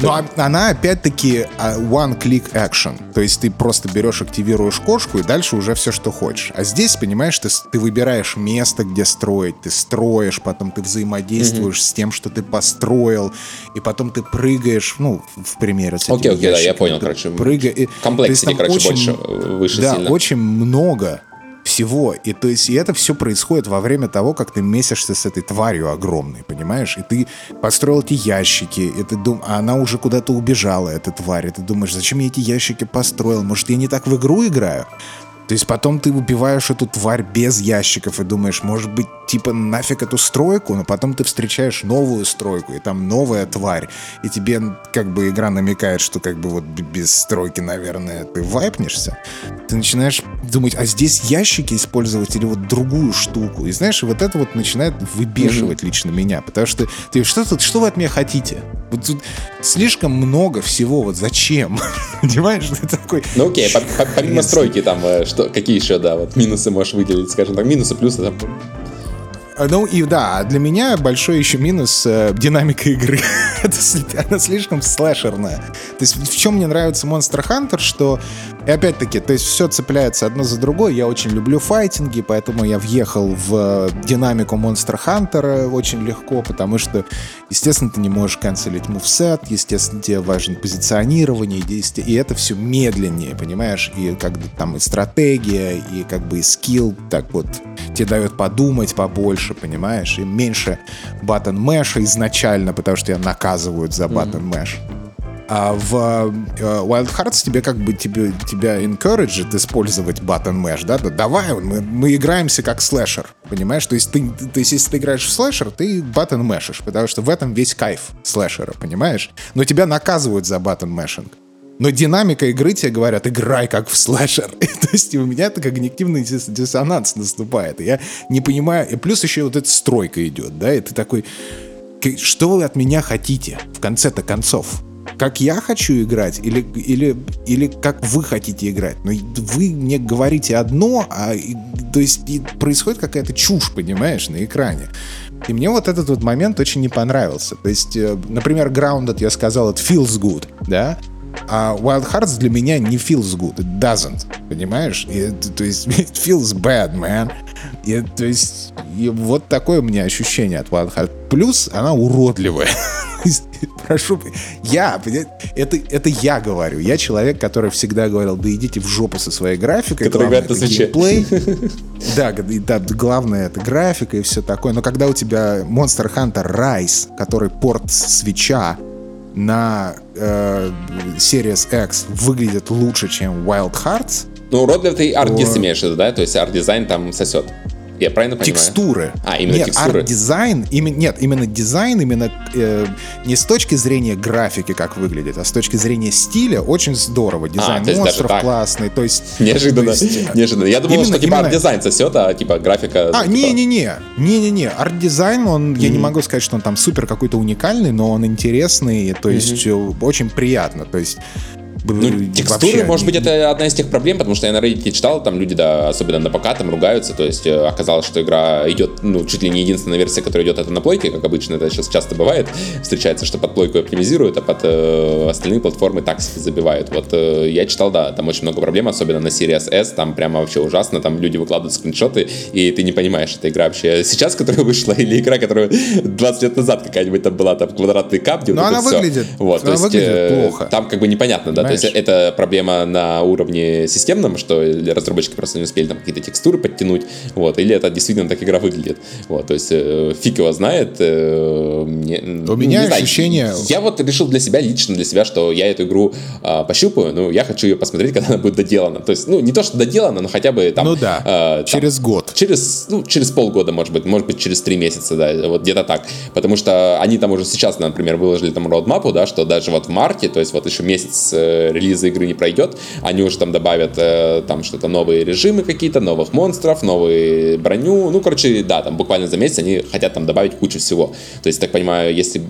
Но она, опять-таки, one-click action. То есть ты просто берешь, активируешь кошку, и дальше уже все, что хочешь. А здесь, понимаешь, ты, ты выбираешь место, где строить. Ты строишь, потом ты взаимодействуешь mm-hmm. с тем, что ты построил. И потом ты прыгаешь, ну, в примере с этим Окей, okay, окей, okay, да, я понял, ты короче. Прыгаешь. Комплексити, короче, очень, больше, выше да, сильно. Да, очень много всего. И то есть и это все происходит во время того, как ты месишься с этой тварью огромной, понимаешь? И ты построил эти ящики, и ты дум... а она уже куда-то убежала, эта тварь. И ты думаешь, зачем я эти ящики построил? Может, я не так в игру играю? То есть потом ты убиваешь эту тварь без ящиков и думаешь, может быть, типа нафиг эту стройку, но потом ты встречаешь новую стройку, и там новая тварь, и тебе как бы игра намекает, что как бы вот без стройки, наверное, ты вайпнешься. Ты начинаешь думать, а здесь ящики использовать или вот другую штуку? И знаешь, вот это вот начинает выбешивать mm-hmm. лично меня, потому что ты что тут, что вы от меня хотите? Вот тут слишком много всего, вот зачем? Понимаешь, ты такой... Ну окей, помимо стройки там... Что, какие еще, да, вот минусы можешь выделить, скажем так, минусы, плюсы там. Ну и да, для меня большой еще минус э, динамика игры. Она слишком слэшерная. То есть в чем мне нравится Monster Hunter, что, и опять-таки, то есть все цепляется одно за другое. Я очень люблю файтинги, поэтому я въехал в динамику Monster Hunter очень легко, потому что, естественно, ты не можешь канцелить мувсет, естественно, тебе важно позиционирование, действие, и это все медленнее, понимаешь? И как бы там и стратегия, и как бы и скилл, так вот, тебе дает подумать побольше, понимаешь, и меньше button мэша изначально, потому что тебя наказывают за button мэш. Mm-hmm. А в uh, Wild Hearts тебе как бы тебе, тебя encouraged использовать button мэш, да? Да давай, мы, мы играемся как слэшер, понимаешь? То есть, ты, то есть если ты играешь в слэшер, ты button мэшишь, потому что в этом весь кайф слэшера, понимаешь? Но тебя наказывают за button мэшинг. Но динамика игры тебе говорят, играй как в слэшер. То есть у меня это когнитивный дис- диссонанс наступает. И я не понимаю. И плюс еще вот эта стройка идет, да? И ты такой, что вы от меня хотите в конце-то концов? Как я хочу играть или, или, или как вы хотите играть? Но вы мне говорите одно, а, и, то есть и происходит какая-то чушь, понимаешь, на экране. И мне вот этот вот момент очень не понравился. То есть, например, Grounded, я сказал, it feels good, да? А Wild Hearts для меня не feels good, it doesn't, понимаешь? И, то есть, it feels bad, man. И, то есть, и вот такое у меня ощущение от Wild Hearts. Плюс она уродливая. Прошу, я, это, это я говорю. Я человек, который всегда говорил, да идите в жопу со своей графикой. Который говорит, это геймплей. Да, да, главное это графика и все такое. Но когда у тебя Monster Hunter Rise, который порт Switch'а, на э, Series X выглядит лучше, чем Wild Hearts. Ну, уродливый арт-дизайн имеешь в виду, да? То есть арт-дизайн там сосет. Я правильно понимаю? Текстуры. А, именно нет, текстуры. Арт-дизайн, им, нет, именно дизайн, именно э, не с точки зрения графики, как выглядит, а с точки зрения стиля очень здорово. Дизайн а, то есть монстров классный. То есть, неожиданно. То есть, неожиданно. Я думал, именно, что типа именно... арт-дизайн сосет, а типа графика... А, не-не-не. Типа... Не-не-не. Арт-дизайн, он, mm-hmm. я не могу сказать, что он там супер какой-то уникальный, но он интересный, то есть mm-hmm. очень приятно. То есть... Ну, текстуры, вообще, может быть, это одна из тех проблем, потому что я на Reddit читал, там люди, да, особенно на ПК, там ругаются, то есть оказалось, что игра идет, ну, чуть ли не единственная версия, которая идет это на плойке, как обычно это сейчас часто бывает, встречается, что под плойку оптимизируют, а под э, остальные платформы так себе забивают. Вот э, я читал, да, там очень много проблем, особенно на Series S, там прямо вообще ужасно, там люди выкладывают скриншоты, и ты не понимаешь, это игра вообще сейчас, которая вышла, или игра, которая двадцать лет назад какая-нибудь там была, там квадратные капли. Но вот она выглядит, вот, она то есть, выглядит э, плохо. Там как бы непонятно, да. То есть это проблема на уровне системном, что разработчики просто не успели там какие-то текстуры подтянуть, вот, или это действительно так игра выглядит, вот, то есть э, фиг его знает. Э, не, У меня не ощущение... Знаю, я вот решил для себя, лично для себя, что я эту игру э, пощупаю, но я хочу ее посмотреть, когда она будет доделана, то есть, ну, не то, что доделана, но хотя бы там... Ну да, э, там, через год. Через, ну, через полгода, может быть, может быть, через три месяца, да, вот где-то так, потому что они там уже сейчас, например, выложили там роудмапу, да, что даже вот в марте, то есть вот еще месяц релиза игры не пройдет, они уже там добавят э, там что-то, новые режимы какие-то, новых монстров, новую броню, ну, короче, да, там буквально за месяц они хотят там добавить кучу всего, то есть, так понимаю, если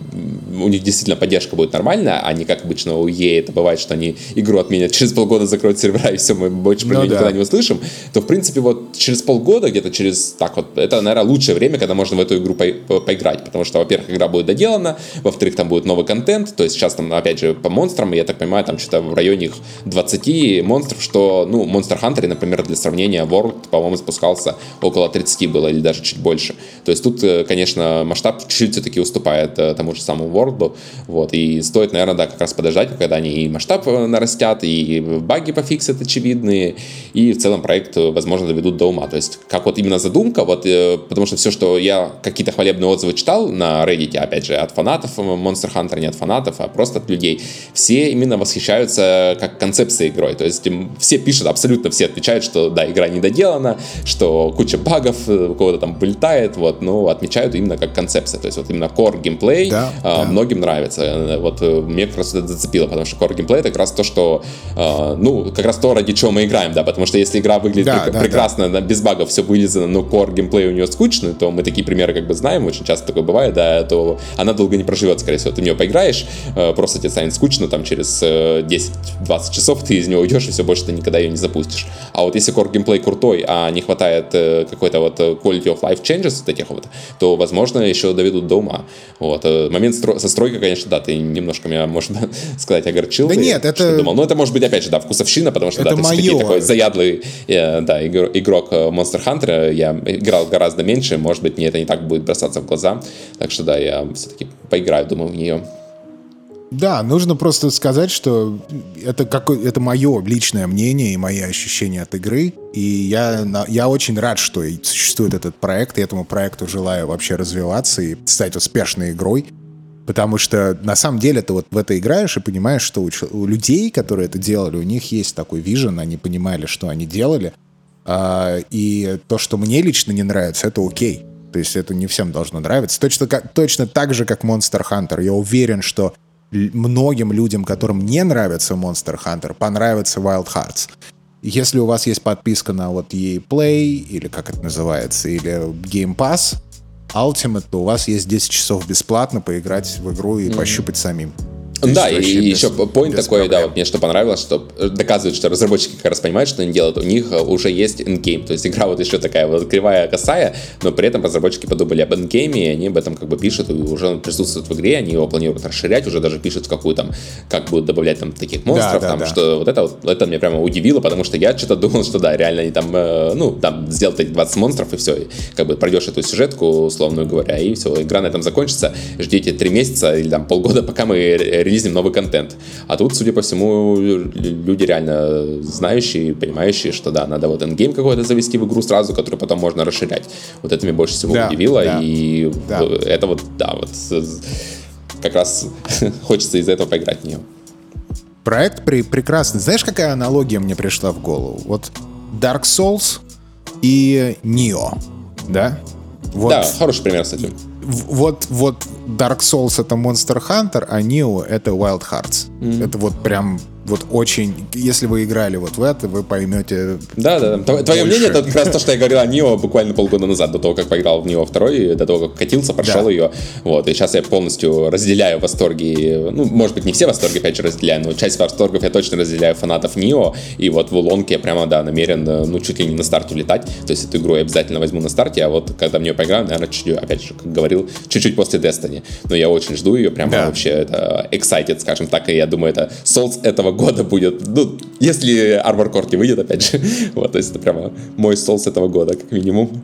у них действительно поддержка будет нормальная, а не как обычно у и эй это бывает, что они игру отменят, через полгода закроют сервера и все, мы больше про нее никогда не услышим, то, в принципе, вот через полгода, где-то через, так вот, это, наверное, лучшее время, когда можно в эту игру по- поиграть, потому что, во-первых, игра будет доделана, во-вторых, там будет новый контент, то есть сейчас там, опять же, по монстрам, я так понимаю, там что-то в районе их двадцать монстров, что, ну, Monster Hunter, например, для сравнения, World, по-моему, спускался около тридцати было, или даже чуть больше. То есть тут, конечно, масштаб чуть-чуть все-таки уступает тому же самому World, World. Вот. И стоит, наверное, да, как раз подождать, когда они и масштаб нарастят, и баги пофиксят очевидные, и в целом проект, возможно, доведут до ума. То есть, как вот именно задумка, вот, потому что все, что я какие-то хвалебные отзывы читал на Reddit, опять же, от фанатов Monster Hunter, не от фанатов, а просто от людей, все именно восхищаются как концепцией игрой. То есть, все пишут, абсолютно все отвечают, что да, игра недоделана, что куча багов, у кого-то там вылетает, вот, но отмечают именно как концепция. То есть, вот именно core геймплей, да, а, да. многим нравится. Вот мне как раз это зацепило, потому что core геймплей — это как раз то, что, а, ну, как раз то, ради чего мы играем, да, потому что если игра выглядит да, прек- да, прекрасно, да. без багов все вылезано, но core геймплей у нее скучный, то мы такие примеры как бы знаем, очень часто такое бывает, да, то она долго не проживет, скорее всего. Ты в нее поиграешь, просто тебе станет скучно, там через десять-двадцать часов ты из нее уйдешь, и все, больше ты никогда ее не запустишь. А вот если core геймплей крутой, а не хватает какой-то вот quality of life changes вот этих вот, то, возможно, еще доведут до ума. Вот. Момент стро- со стройкой, конечно, да, ты немножко меня, можно сказать, огорчил. Да нет, это... думал. Но это может быть, опять же, да, вкусовщина, потому что, это да, ты все-таки такой заядлый э, да, игрок Monster Hunter. Я играл гораздо меньше, может быть, мне это не так будет бросаться в глаза. Так что, да, я все-таки поиграю, думаю, в нее. Да, нужно просто сказать, что это, какое, это мое личное мнение и мои ощущения от игры. И я, я очень рад, что существует этот проект. И этому проекту желаю вообще развиваться и стать успешной игрой. Потому что на самом деле ты вот в это играешь и понимаешь, что у, у людей, которые это делали, у них есть такой вижен, они понимали, что они делали. А, и то, что мне лично не нравится, это окей. То есть это не всем должно нравиться. Точно, как, точно так же, как Monster Hunter. Я уверен, что многим людям, которым не нравится Monster Hunter, понравится Wild Hearts. Если у вас есть подписка на вот и эй Play, или как это называется, или Game Pass Ultimate, то у вас есть десять часов бесплатно поиграть в игру и mm-hmm. пощупать самим. Да, и без, еще поинт такой, проблем. Да, вот мне что понравилось, что доказывает, что разработчики как раз понимают, что они делают, у них уже есть эндгейм, то есть игра вот еще такая вот кривая, косая, но при этом разработчики подумали об эндгейме, и они об этом как бы пишут, и уже он присутствует в игре, они его планируют расширять, уже даже пишут, какую там, как будут добавлять там таких монстров, да, там, да, что да. вот это вот, это меня прямо удивило, потому что я что-то думал, что да, реально они там, ну, там, сделают эти двадцать монстров, и все, и как бы пройдешь эту сюжетку, условно говоря, и все, игра на этом закончится, ждите три месяца или там полгода, пока мы реализуем новый контент. А тут, судя по всему, люди реально знающие, понимающие, что да, надо вот эндгейм какой-то завести в игру сразу, который потом можно расширять. Вот это меня больше всего да, удивило, да, и да. это вот, да, вот как раз хочется из-за этого поиграть в нее. Проект при- прекрасный. Знаешь, какая аналогия мне пришла в голову? Вот Dark Souls и Nioh, да? Вот. Да, хороший пример, кстати. Вот, вот Dark Souls — это Monster Hunter, а Nioh — это Wild Hearts. Mm-hmm. Это вот прям вот очень... Если вы играли вот в это, вы поймете... Да-да, твое мнение — это как раз то, что я говорил о Nioh буквально полгода назад, до того, как поиграл в Nioh два, до того, как катился, прошел да. ее. Вот, и сейчас я полностью разделяю восторги... Ну, может быть, не все восторги, опять же, разделяю, но часть восторгов я точно разделяю фанатов Nioh. И вот в Volong я прямо, да, намерен, ну, чуть ли не на старте улетать. То есть эту игру я обязательно возьму на старте, а вот когда в нее поиграю, наверное, чуть, опять же, как говорил, чуть-чуть после Destiny. Но я очень жду ее, прямо да. вообще это excited, скажем так. И я думаю, это Souls этого года будет, ну, если Armor Core не выйдет, опять же. Вот, то есть это прямо мой Souls этого года, как минимум.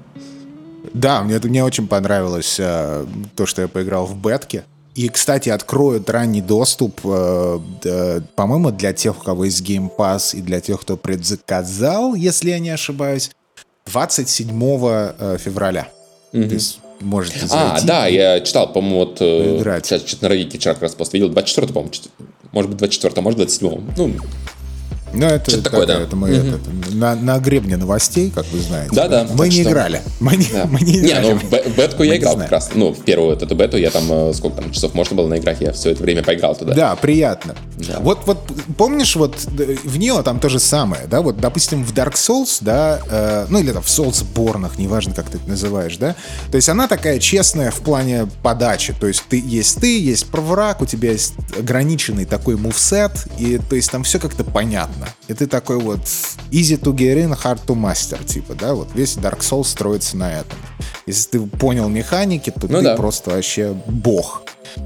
Да, мне, мне очень понравилось э, то, что я поиграл в бетке. И, кстати, откроют ранний доступ, э, э, по-моему, для тех, у кого есть Game Pass, и для тех, кто предзаказал, если я не ошибаюсь, двадцать седьмого февраля. Mm-hmm. То есть можете зайти. А, да, я читал, по-моему, вот... Поиграть. Сейчас что-то на Reddit вчера как раз пост видел. двадцать четвёртого, по-моему, может быть, двадцать четвёртого, может, двадцать седьмого. Ну, ну это, что-то такое, да. да. Это мы, mm-hmm. это, на, на гребне новостей, как вы знаете. Да, да. Мы не что... играли. Мы не, да. мы не играли. Не, ну, в бетку я играл как раз. Ну, в первую эту бету я там, сколько там часов можно было наиграть, я все это время поиграл туда. Да, приятно. Да. Вот, вот помнишь, вот в Nioh там то же самое, да? Вот, допустим, в Dark Souls, да, э, ну или там в Soulsborne, неважно, как ты это называешь, да? То есть она такая честная в плане подачи. То есть ты есть ты, есть враг, у тебя есть ограниченный такой мувсет, и то есть там все как-то понятно. И ты такой вот easy to get in, hard to master, типа, да, вот весь Dark Souls строится на этом. Если ты понял механики, то ну ты да. просто вообще бог.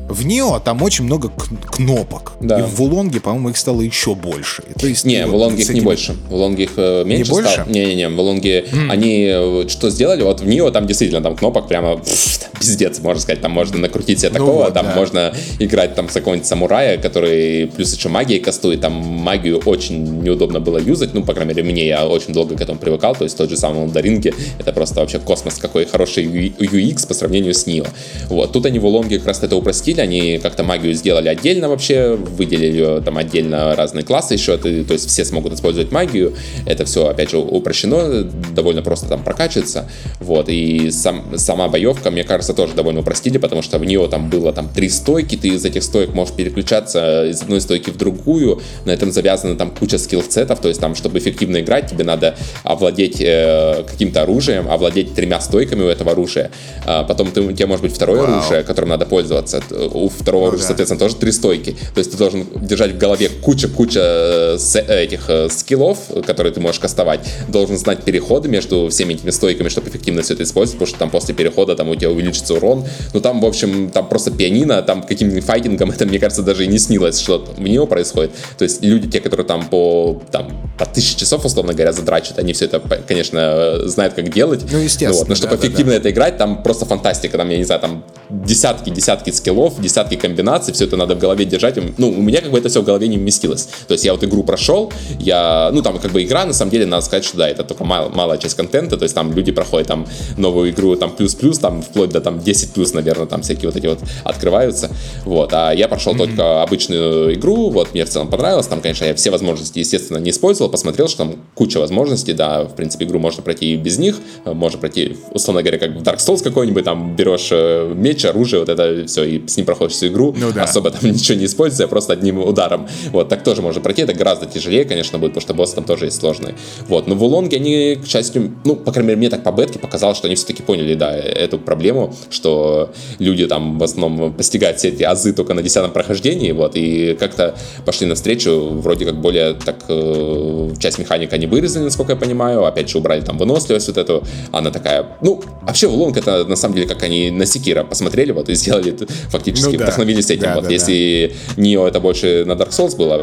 В Nioh там очень много к- кнопок. Да. И в Волонге, по-моему, их стало еще больше. То есть, не, в Волонге вот, их этими... не больше. В Волонге их э, меньше не стало. Не-не-не, в Волонге mm. они что сделали? Вот в Nioh там действительно там кнопок прямо пфф, пиздец, можно сказать. Там можно накрутить себе такого, ну, вот, там да. можно играть там с какого-нибудь самурая, который плюс еще магией кастует. Там магию очень неудобно было юзать. Ну, по крайней мере, мне, я очень долго к этому привыкал. То есть тот же самый Elden Ring, это просто вообще космос, какой хороший ю экс по сравнению с Нио. Вот. Тут они в Волонге как раз это упростили. Они как-то магию сделали отдельно вообще, выделили там отдельно разные классы еще. Ты, то есть все смогут использовать магию. Это все, опять же, упрощено. Довольно просто там прокачивается. Вот. И сам, сама боевка, мне кажется, тоже довольно упростили, потому что в Нио там было там три стойки. Ты из этих стоек можешь переключаться из одной стойки в другую. На этом завязана там куча скиллсетов. То есть там, чтобы эффективно играть, тебе надо овладеть э, каким-то оружием, овладеть тремя стойками у этого оружия. А потом ты, у тебя может быть второе Вау. оружие, которым надо пользоваться. У второго ну, оружия, да. соответственно, тоже три стойки. То есть ты должен держать в голове куча-куча этих скиллов, которые ты можешь кастовать. Должен знать переходы между всеми этими стойками, чтобы эффективно все это использовать, потому что там после перехода там у тебя увеличится урон. Ну там, в общем, там просто пианино, там каким-нибудь файтингом, это, мне кажется, даже и не снилось, что в Нио происходит. То есть люди, те, которые там по, там, по тысяче часов, условно говоря, задрачат, они все это, конечно, знают, как делать. Ну, естественно. Вот. Но чтобы да, эффективно да, да. это играть, там просто фантастика. Там, я не знаю, там десятки-десятки скиллов, десятки комбинаций, все это надо в голове держать. Ну, у меня как бы это все в голове не вместилось. То есть я вот игру прошел, я, ну, там как бы игра, на самом деле, надо сказать, что да, это только мал, малая часть контента, то есть там люди проходят там новую игру, там плюс-плюс, там вплоть до там десять плюс, наверное, там всякие вот эти вот открываются, вот, а я прошел mm-hmm. только обычную игру, вот, мне в целом понравилось, там, конечно, я все возможности, естественно, не использовал, посмотрел, что там куча возможностей, да, в принципе, игру можно пройти и без них, можно пройти, условно говоря, как в Dark Souls какой-нибудь, там, берешь меч, оружие, вот это все, и с ним проходишь всю игру, ну, да. особо там ничего не используя, просто одним ударом, вот, так тоже можно пройти, это гораздо тяжелее, конечно, будет, потому что боссы там тоже есть сложные, вот, но в Волонге они, к счастью, ну, по крайней мере, мне так по бетке показалось, что они все-таки поняли, да, эту проблему, что люди там в основном постигают все эти азы только на десятом прохождении, вот, и как-то пошли навстречу, вроде как более так, э, часть механик они вырезали, насколько я понимаю, опять же, убрали там выносливость вот эту, она такая, ну, вообще Волонг это, на самом деле, как они на Секиро посмотрели, вот, и сделали фактически, ну, да. вдохновились этим, да, вот, да, если да. Нио это больше на Dark Souls было,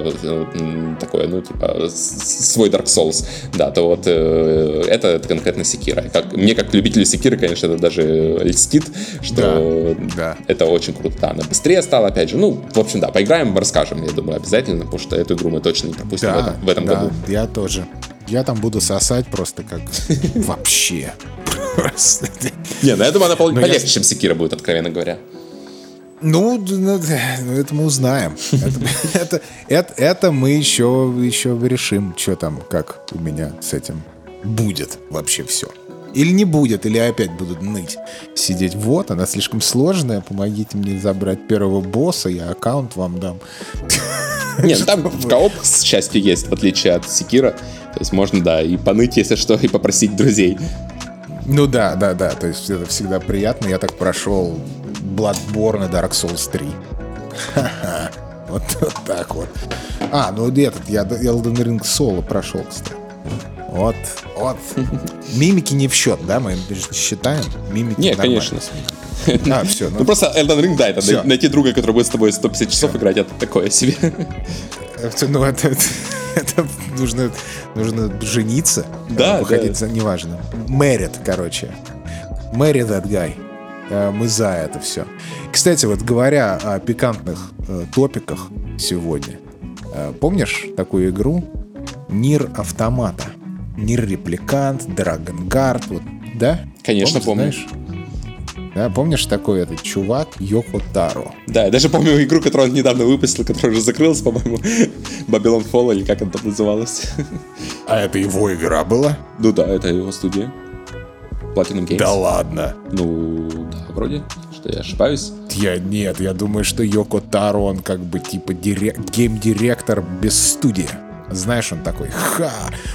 такое, ну, типа, свой Dark Souls, да, то вот э, это, это конкретно Секиро. Как, мне, как любителю Секиро, конечно, это даже льстит, что да, да. это очень круто. Да, она быстрее стала, опять же. Ну, в общем, да, поиграем, расскажем, я думаю, обязательно, потому что эту игру мы точно не пропустим да, в этом, в этом да, году. Я тоже. Я там буду сосать просто как вообще. Не, ну я думаю, она полегче, чем Секиро будет, откровенно говоря. Ну, это мы узнаем. Это, это, это мы еще, еще решим, что там, как у меня с этим будет вообще все. Или не будет, или опять будут ныть. Сидеть, вот, она слишком сложная, помогите мне забрать первого босса, я аккаунт вам дам. Нет, там в кооп, к счастью, есть, в отличие от Секиро. То есть можно, да, и поныть, если что, и попросить друзей. Ну да, да, да, то есть это всегда приятно. Я так прошел Bloodborne и Dark Souls три. Ха-ха, вот так вот. А, ну этот, я Elden Ring соло прошел, кстати. Вот, вот. Мимики не в счет, да? Мы считаем мимики. Нет, конечно. А, все. Ну, ну просто Elden Ring, да, это все. Найти друга, который будет с тобой сто пятьдесят часов все. Играть, это такое себе. Ну, это, это, это нужно, нужно жениться. Да, выходить, да. Неважно. Married, короче. Married that guy. Мы за это все. Кстати, вот говоря о пикантных э, топиках сегодня, э, помнишь такую игру? Nier Automata. Nier Replicant, Dragon Guard, вот, да? Конечно, помню. Да, помнишь такой этот чувак Йоко Таро? Да, я даже помню игру, которую он недавно выпустил, которая уже закрылась, по-моему, Babylon Fall, или как она там называлась. А это его игра была? Ну да, это его студия. Platinum Games. Да ладно? Ну, да, вроде, что я ошибаюсь. Я, нет, я думаю, что Йоко Таро, он как бы типа дирек, гейм-директор без студии. Знаешь, он такой, ха!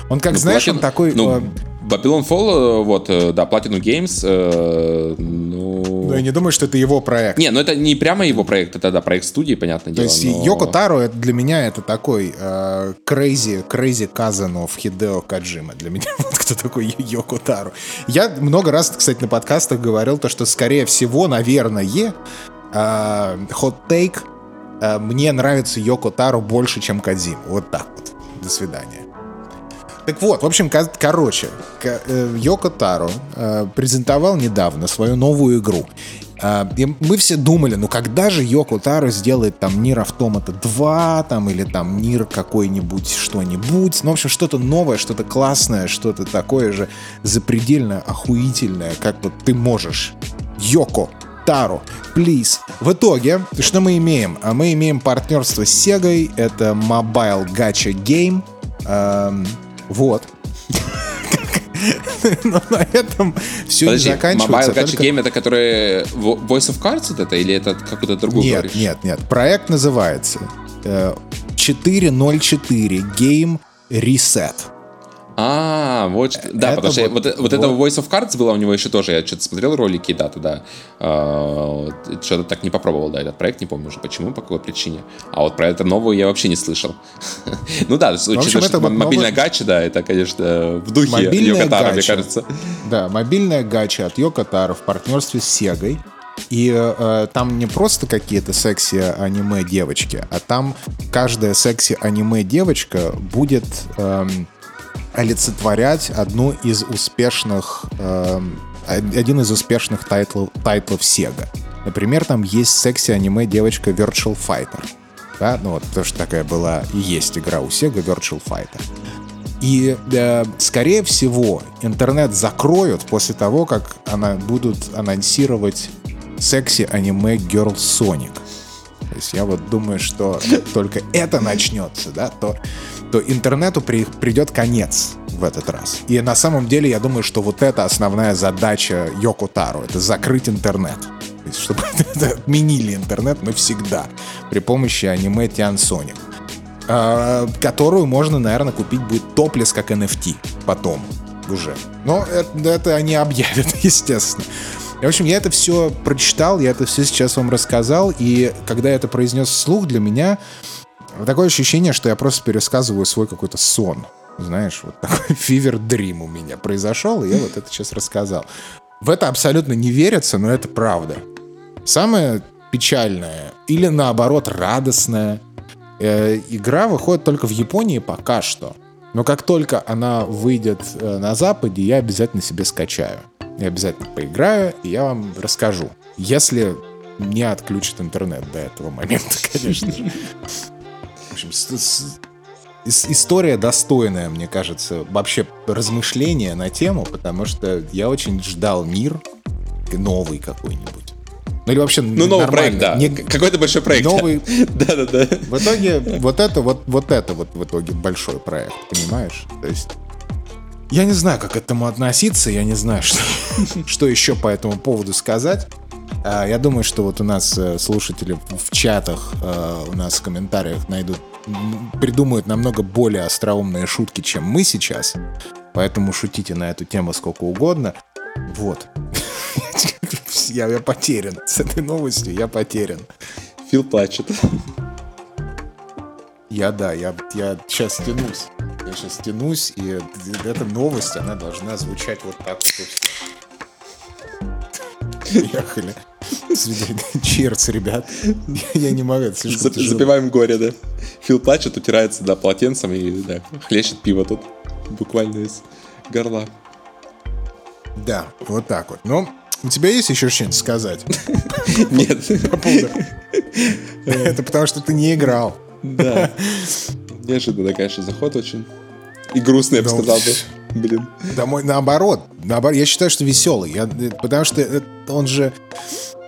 Он как, ну, знаешь, Platinum, он такой... Ну, Babylon Fall, вот, да, Platinum Games, э, ну... Ну, я не думаю, что это его проект. Не, ну это не прямо его проект, это, да, проект студии, понятное дело. То есть но... Йоко Таро для меня это такой э, crazy, crazy cousin of Хидео Каджима. Для меня вот кто такой Йоко Таро. Я много раз, кстати, на подкастах говорил то, что, скорее всего, наверное, хот-тейк, э, э, мне нравится Йоко Таро больше, чем Кадзима. Вот так вот. До свидания. Так вот, в общем, кор- короче, Йоко Таро презентовал недавно свою новую игру. И мы все думали, ну когда же Йоко Таро сделает там Nier Automata два, там, или там Nier какой-нибудь что-нибудь. Ну, в общем, что-то новое, что-то классное, что-то такое же запредельно охуительное, как вот ты можешь. Йоко Таро, please. В итоге, что мы имеем? Мы имеем партнерство с Sega, это Mobile Gacha Game. Эм, вот. Но на этом все не заканчивается. Mobile Gacha Game — это который Voice of Cards это, или это какой-то другой? Нет, нет, нет. Проект называется четыре ноль четыре Game Reset. А, вот что. Да, это потому что вот, вот, вот этого Voice of Cards было у него еще тоже. Я что-то смотрел ролики, да, туда. Э, что-то так не попробовал, да, этот проект, не помню уже почему, по какой причине. А вот про это новую я вообще не слышал. Ну да, учитывая, что мобильная гача, да, это, конечно, в духе Йоко Таро, мне кажется. Да, мобильная гача от Йоко Таро в партнерстве с Сегой. И э, там не просто какие-то секси-аниме-девочки, а там каждая секси-аниме-девочка будет... Э, олицетворять одну из успешных, э, один из успешных тайтлов, тайтлов Sega. Например, там есть секси-аниме девочка Virtual Fighter. Да? Ну вот, потому что такая была и есть игра у Sega Virtual Fighter. И, э, скорее всего, интернет закроют после того, как она, будут анонсировать секси-аниме Girl Sonic. То есть я вот думаю, что только это начнется, да, то... то интернету при, придет конец в этот раз. И на самом деле я думаю, что вот это основная задача Йоко Таро. Это закрыть интернет. То есть, чтобы отменили интернет навсегда при помощи аниме Тиан Соник, э, которую можно, наверное, купить будет топлес как эн эф ти потом уже. Но это, это они объявят, естественно. В общем, я это все прочитал, я это все сейчас вам рассказал. И когда я это произнес вслух, для меня... Такое ощущение, что я просто пересказываю свой какой-то сон. Знаешь, вот такой фивер-дрим у меня произошел, и я вот это сейчас рассказал. В это абсолютно не верится, но это правда. Самое печальное, или наоборот радостное, э, игра выходит только в Японии пока что. Но как только она выйдет э, на Западе, я обязательно себе скачаю. Я обязательно поиграю, и я вам расскажу. Если не отключат интернет до этого момента, конечно же. В общем, с- с- с- история достойная, мне кажется, вообще размышления на тему, потому что я очень ждал Nier новый какой-нибудь. Ну или вообще ну, новый проект, да. Не... Какой-то большой проект. Новый. Да, да, да. В итоге вот это вот, вот это вот в итоге большой проект, понимаешь? То есть я не знаю, как к этому относиться, я не знаю, что, что еще по этому поводу сказать. Я думаю, что вот у нас слушатели в чатах, у нас в комментариях найдут, придумают намного более остроумные шутки, чем мы сейчас. Поэтому шутите на эту тему сколько угодно. Вот. Я, я потерян. С этой новостью я потерян. Фил плачет. Я, да, я, я сейчас тянусь. Я сейчас тянусь, и эта новость, она должна звучать вот так. Приехали. Черт, ребят. Я не могу. Запиваем горе, да. Фил плачет, утирается, да, полотенцем и да, хлещет пиво тут буквально из горла. Да, вот так вот. Ну, у тебя есть еще что-нибудь сказать? Нет. Это потому, что ты не играл. Да. Неожиданно, конечно, заход очень. И грустный, я бы сказал бы. Блин. Да, мой, наоборот, наоборот, я считаю, что веселый. Я, потому что он же,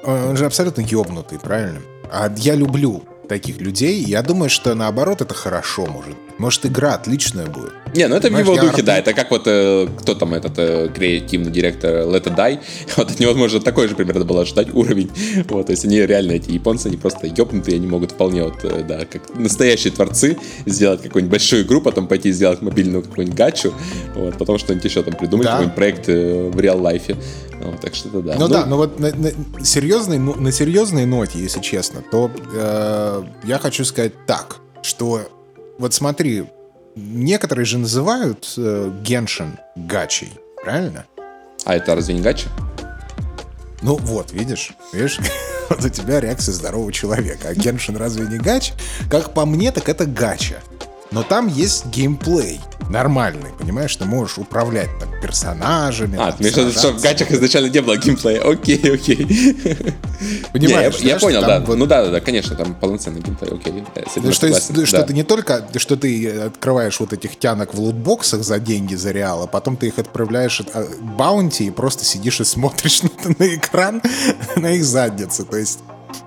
он же абсолютно ёбнутый, правильно? А я люблю таких людей. Я думаю, что наоборот это хорошо может. Может, игра отличная будет. Не, ну это в его духе, арт... да. Это как вот, э, кто там этот э, креативный директор Let It Die. Вот от него, можно такой же примерно было ожидать уровень. Вот, то есть они реально, эти японцы, они просто ёбнутые, они могут вполне вот, э, да, как настоящие творцы сделать какую-нибудь большую игру, потом пойти сделать мобильную какую-нибудь гачу, вот, потом что-нибудь еще там придумать, да. Какой-нибудь проект э, в реал-лайфе. Вот, так что-то да. Ну, ну да, но вот на, на, серьезной, ну, на серьезной ноте, если честно, то э, я хочу сказать так, что вот смотри, некоторые же называют э, Genshin гачей, правильно? А это разве не гача? Ну вот, видишь, видишь, вот у тебя реакция здорового человека. А Genshin разве не гач? Как по мне, так это гача. но там есть геймплей нормальный, понимаешь, ты можешь управлять там персонажами. А, ты имеешь в виду, что в гачах изначально не было геймплея? Окей, окей. Понимаешь? Не, я, да, я понял, да. Вот... Ну да, да, да, конечно, там полноценный геймплей. Окей. Да, что, есть, да. Что ты не только, что ты открываешь вот этих тянок в лутбоксах за деньги, за реал, а потом ты их отправляешь от баунти и просто сидишь и смотришь на, на экран на их задницы. То есть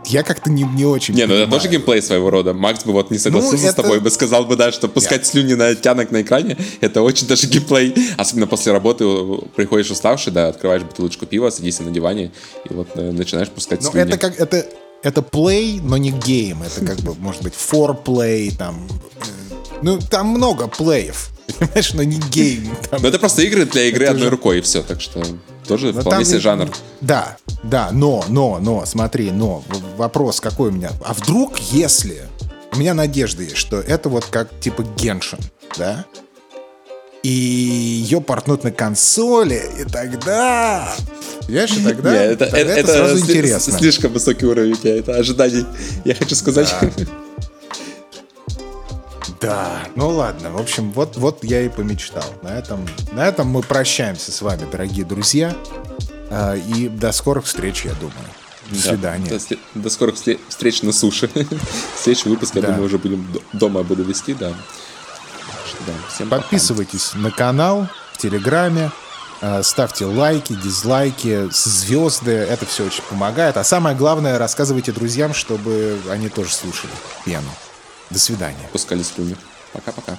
я как-то не, не очень Не, понимаю. Ну это тоже геймплей своего рода. Макс бы вот не согласился ну, это... с тобой, бы сказал бы, да, что пускать yeah. слюни на тянок на экране, это очень даже геймплей. Особенно после работы приходишь уставший, да, открываешь бутылочку пива, садишься на диване и вот начинаешь пускать слюни. Ну это как, это, это play, но не гейм. Это как бы, может быть, foreplay, там... Ну, там много плеев, понимаешь, но не гейм. Там... Но это просто игры для игры это одной же... рукой, и все, так что тоже но вполне себе и... жанр. Да, да, но, но, но, смотри, но вопрос какой у меня. А вдруг, если... У меня надежда есть, что это вот как типа Genshin, да? И ее портнут на консоли, и тогда... Понимаешь, и тогда... Нет, это, тогда это, это сразу сли- интересно. Слишком высокий уровень, это ожиданий. Я хочу сказать... Да. Да, ну ладно, в общем, вот, вот я и помечтал. На этом, на этом мы прощаемся с вами, дорогие друзья. И до скорых встреч, я думаю. До да, свидания. До, до скорых встреч на суше. Следующий выпуск, да. Я думаю, уже будем дома буду вести, да. Да, всем подписывайтесь пока. На канал, в Телеграме. Ставьте лайки, дизлайки, звезды. Это все очень помогает. А самое главное, рассказывайте друзьям, чтобы они тоже слушали пену. До свидания. Пускали слюни. Пока-пока.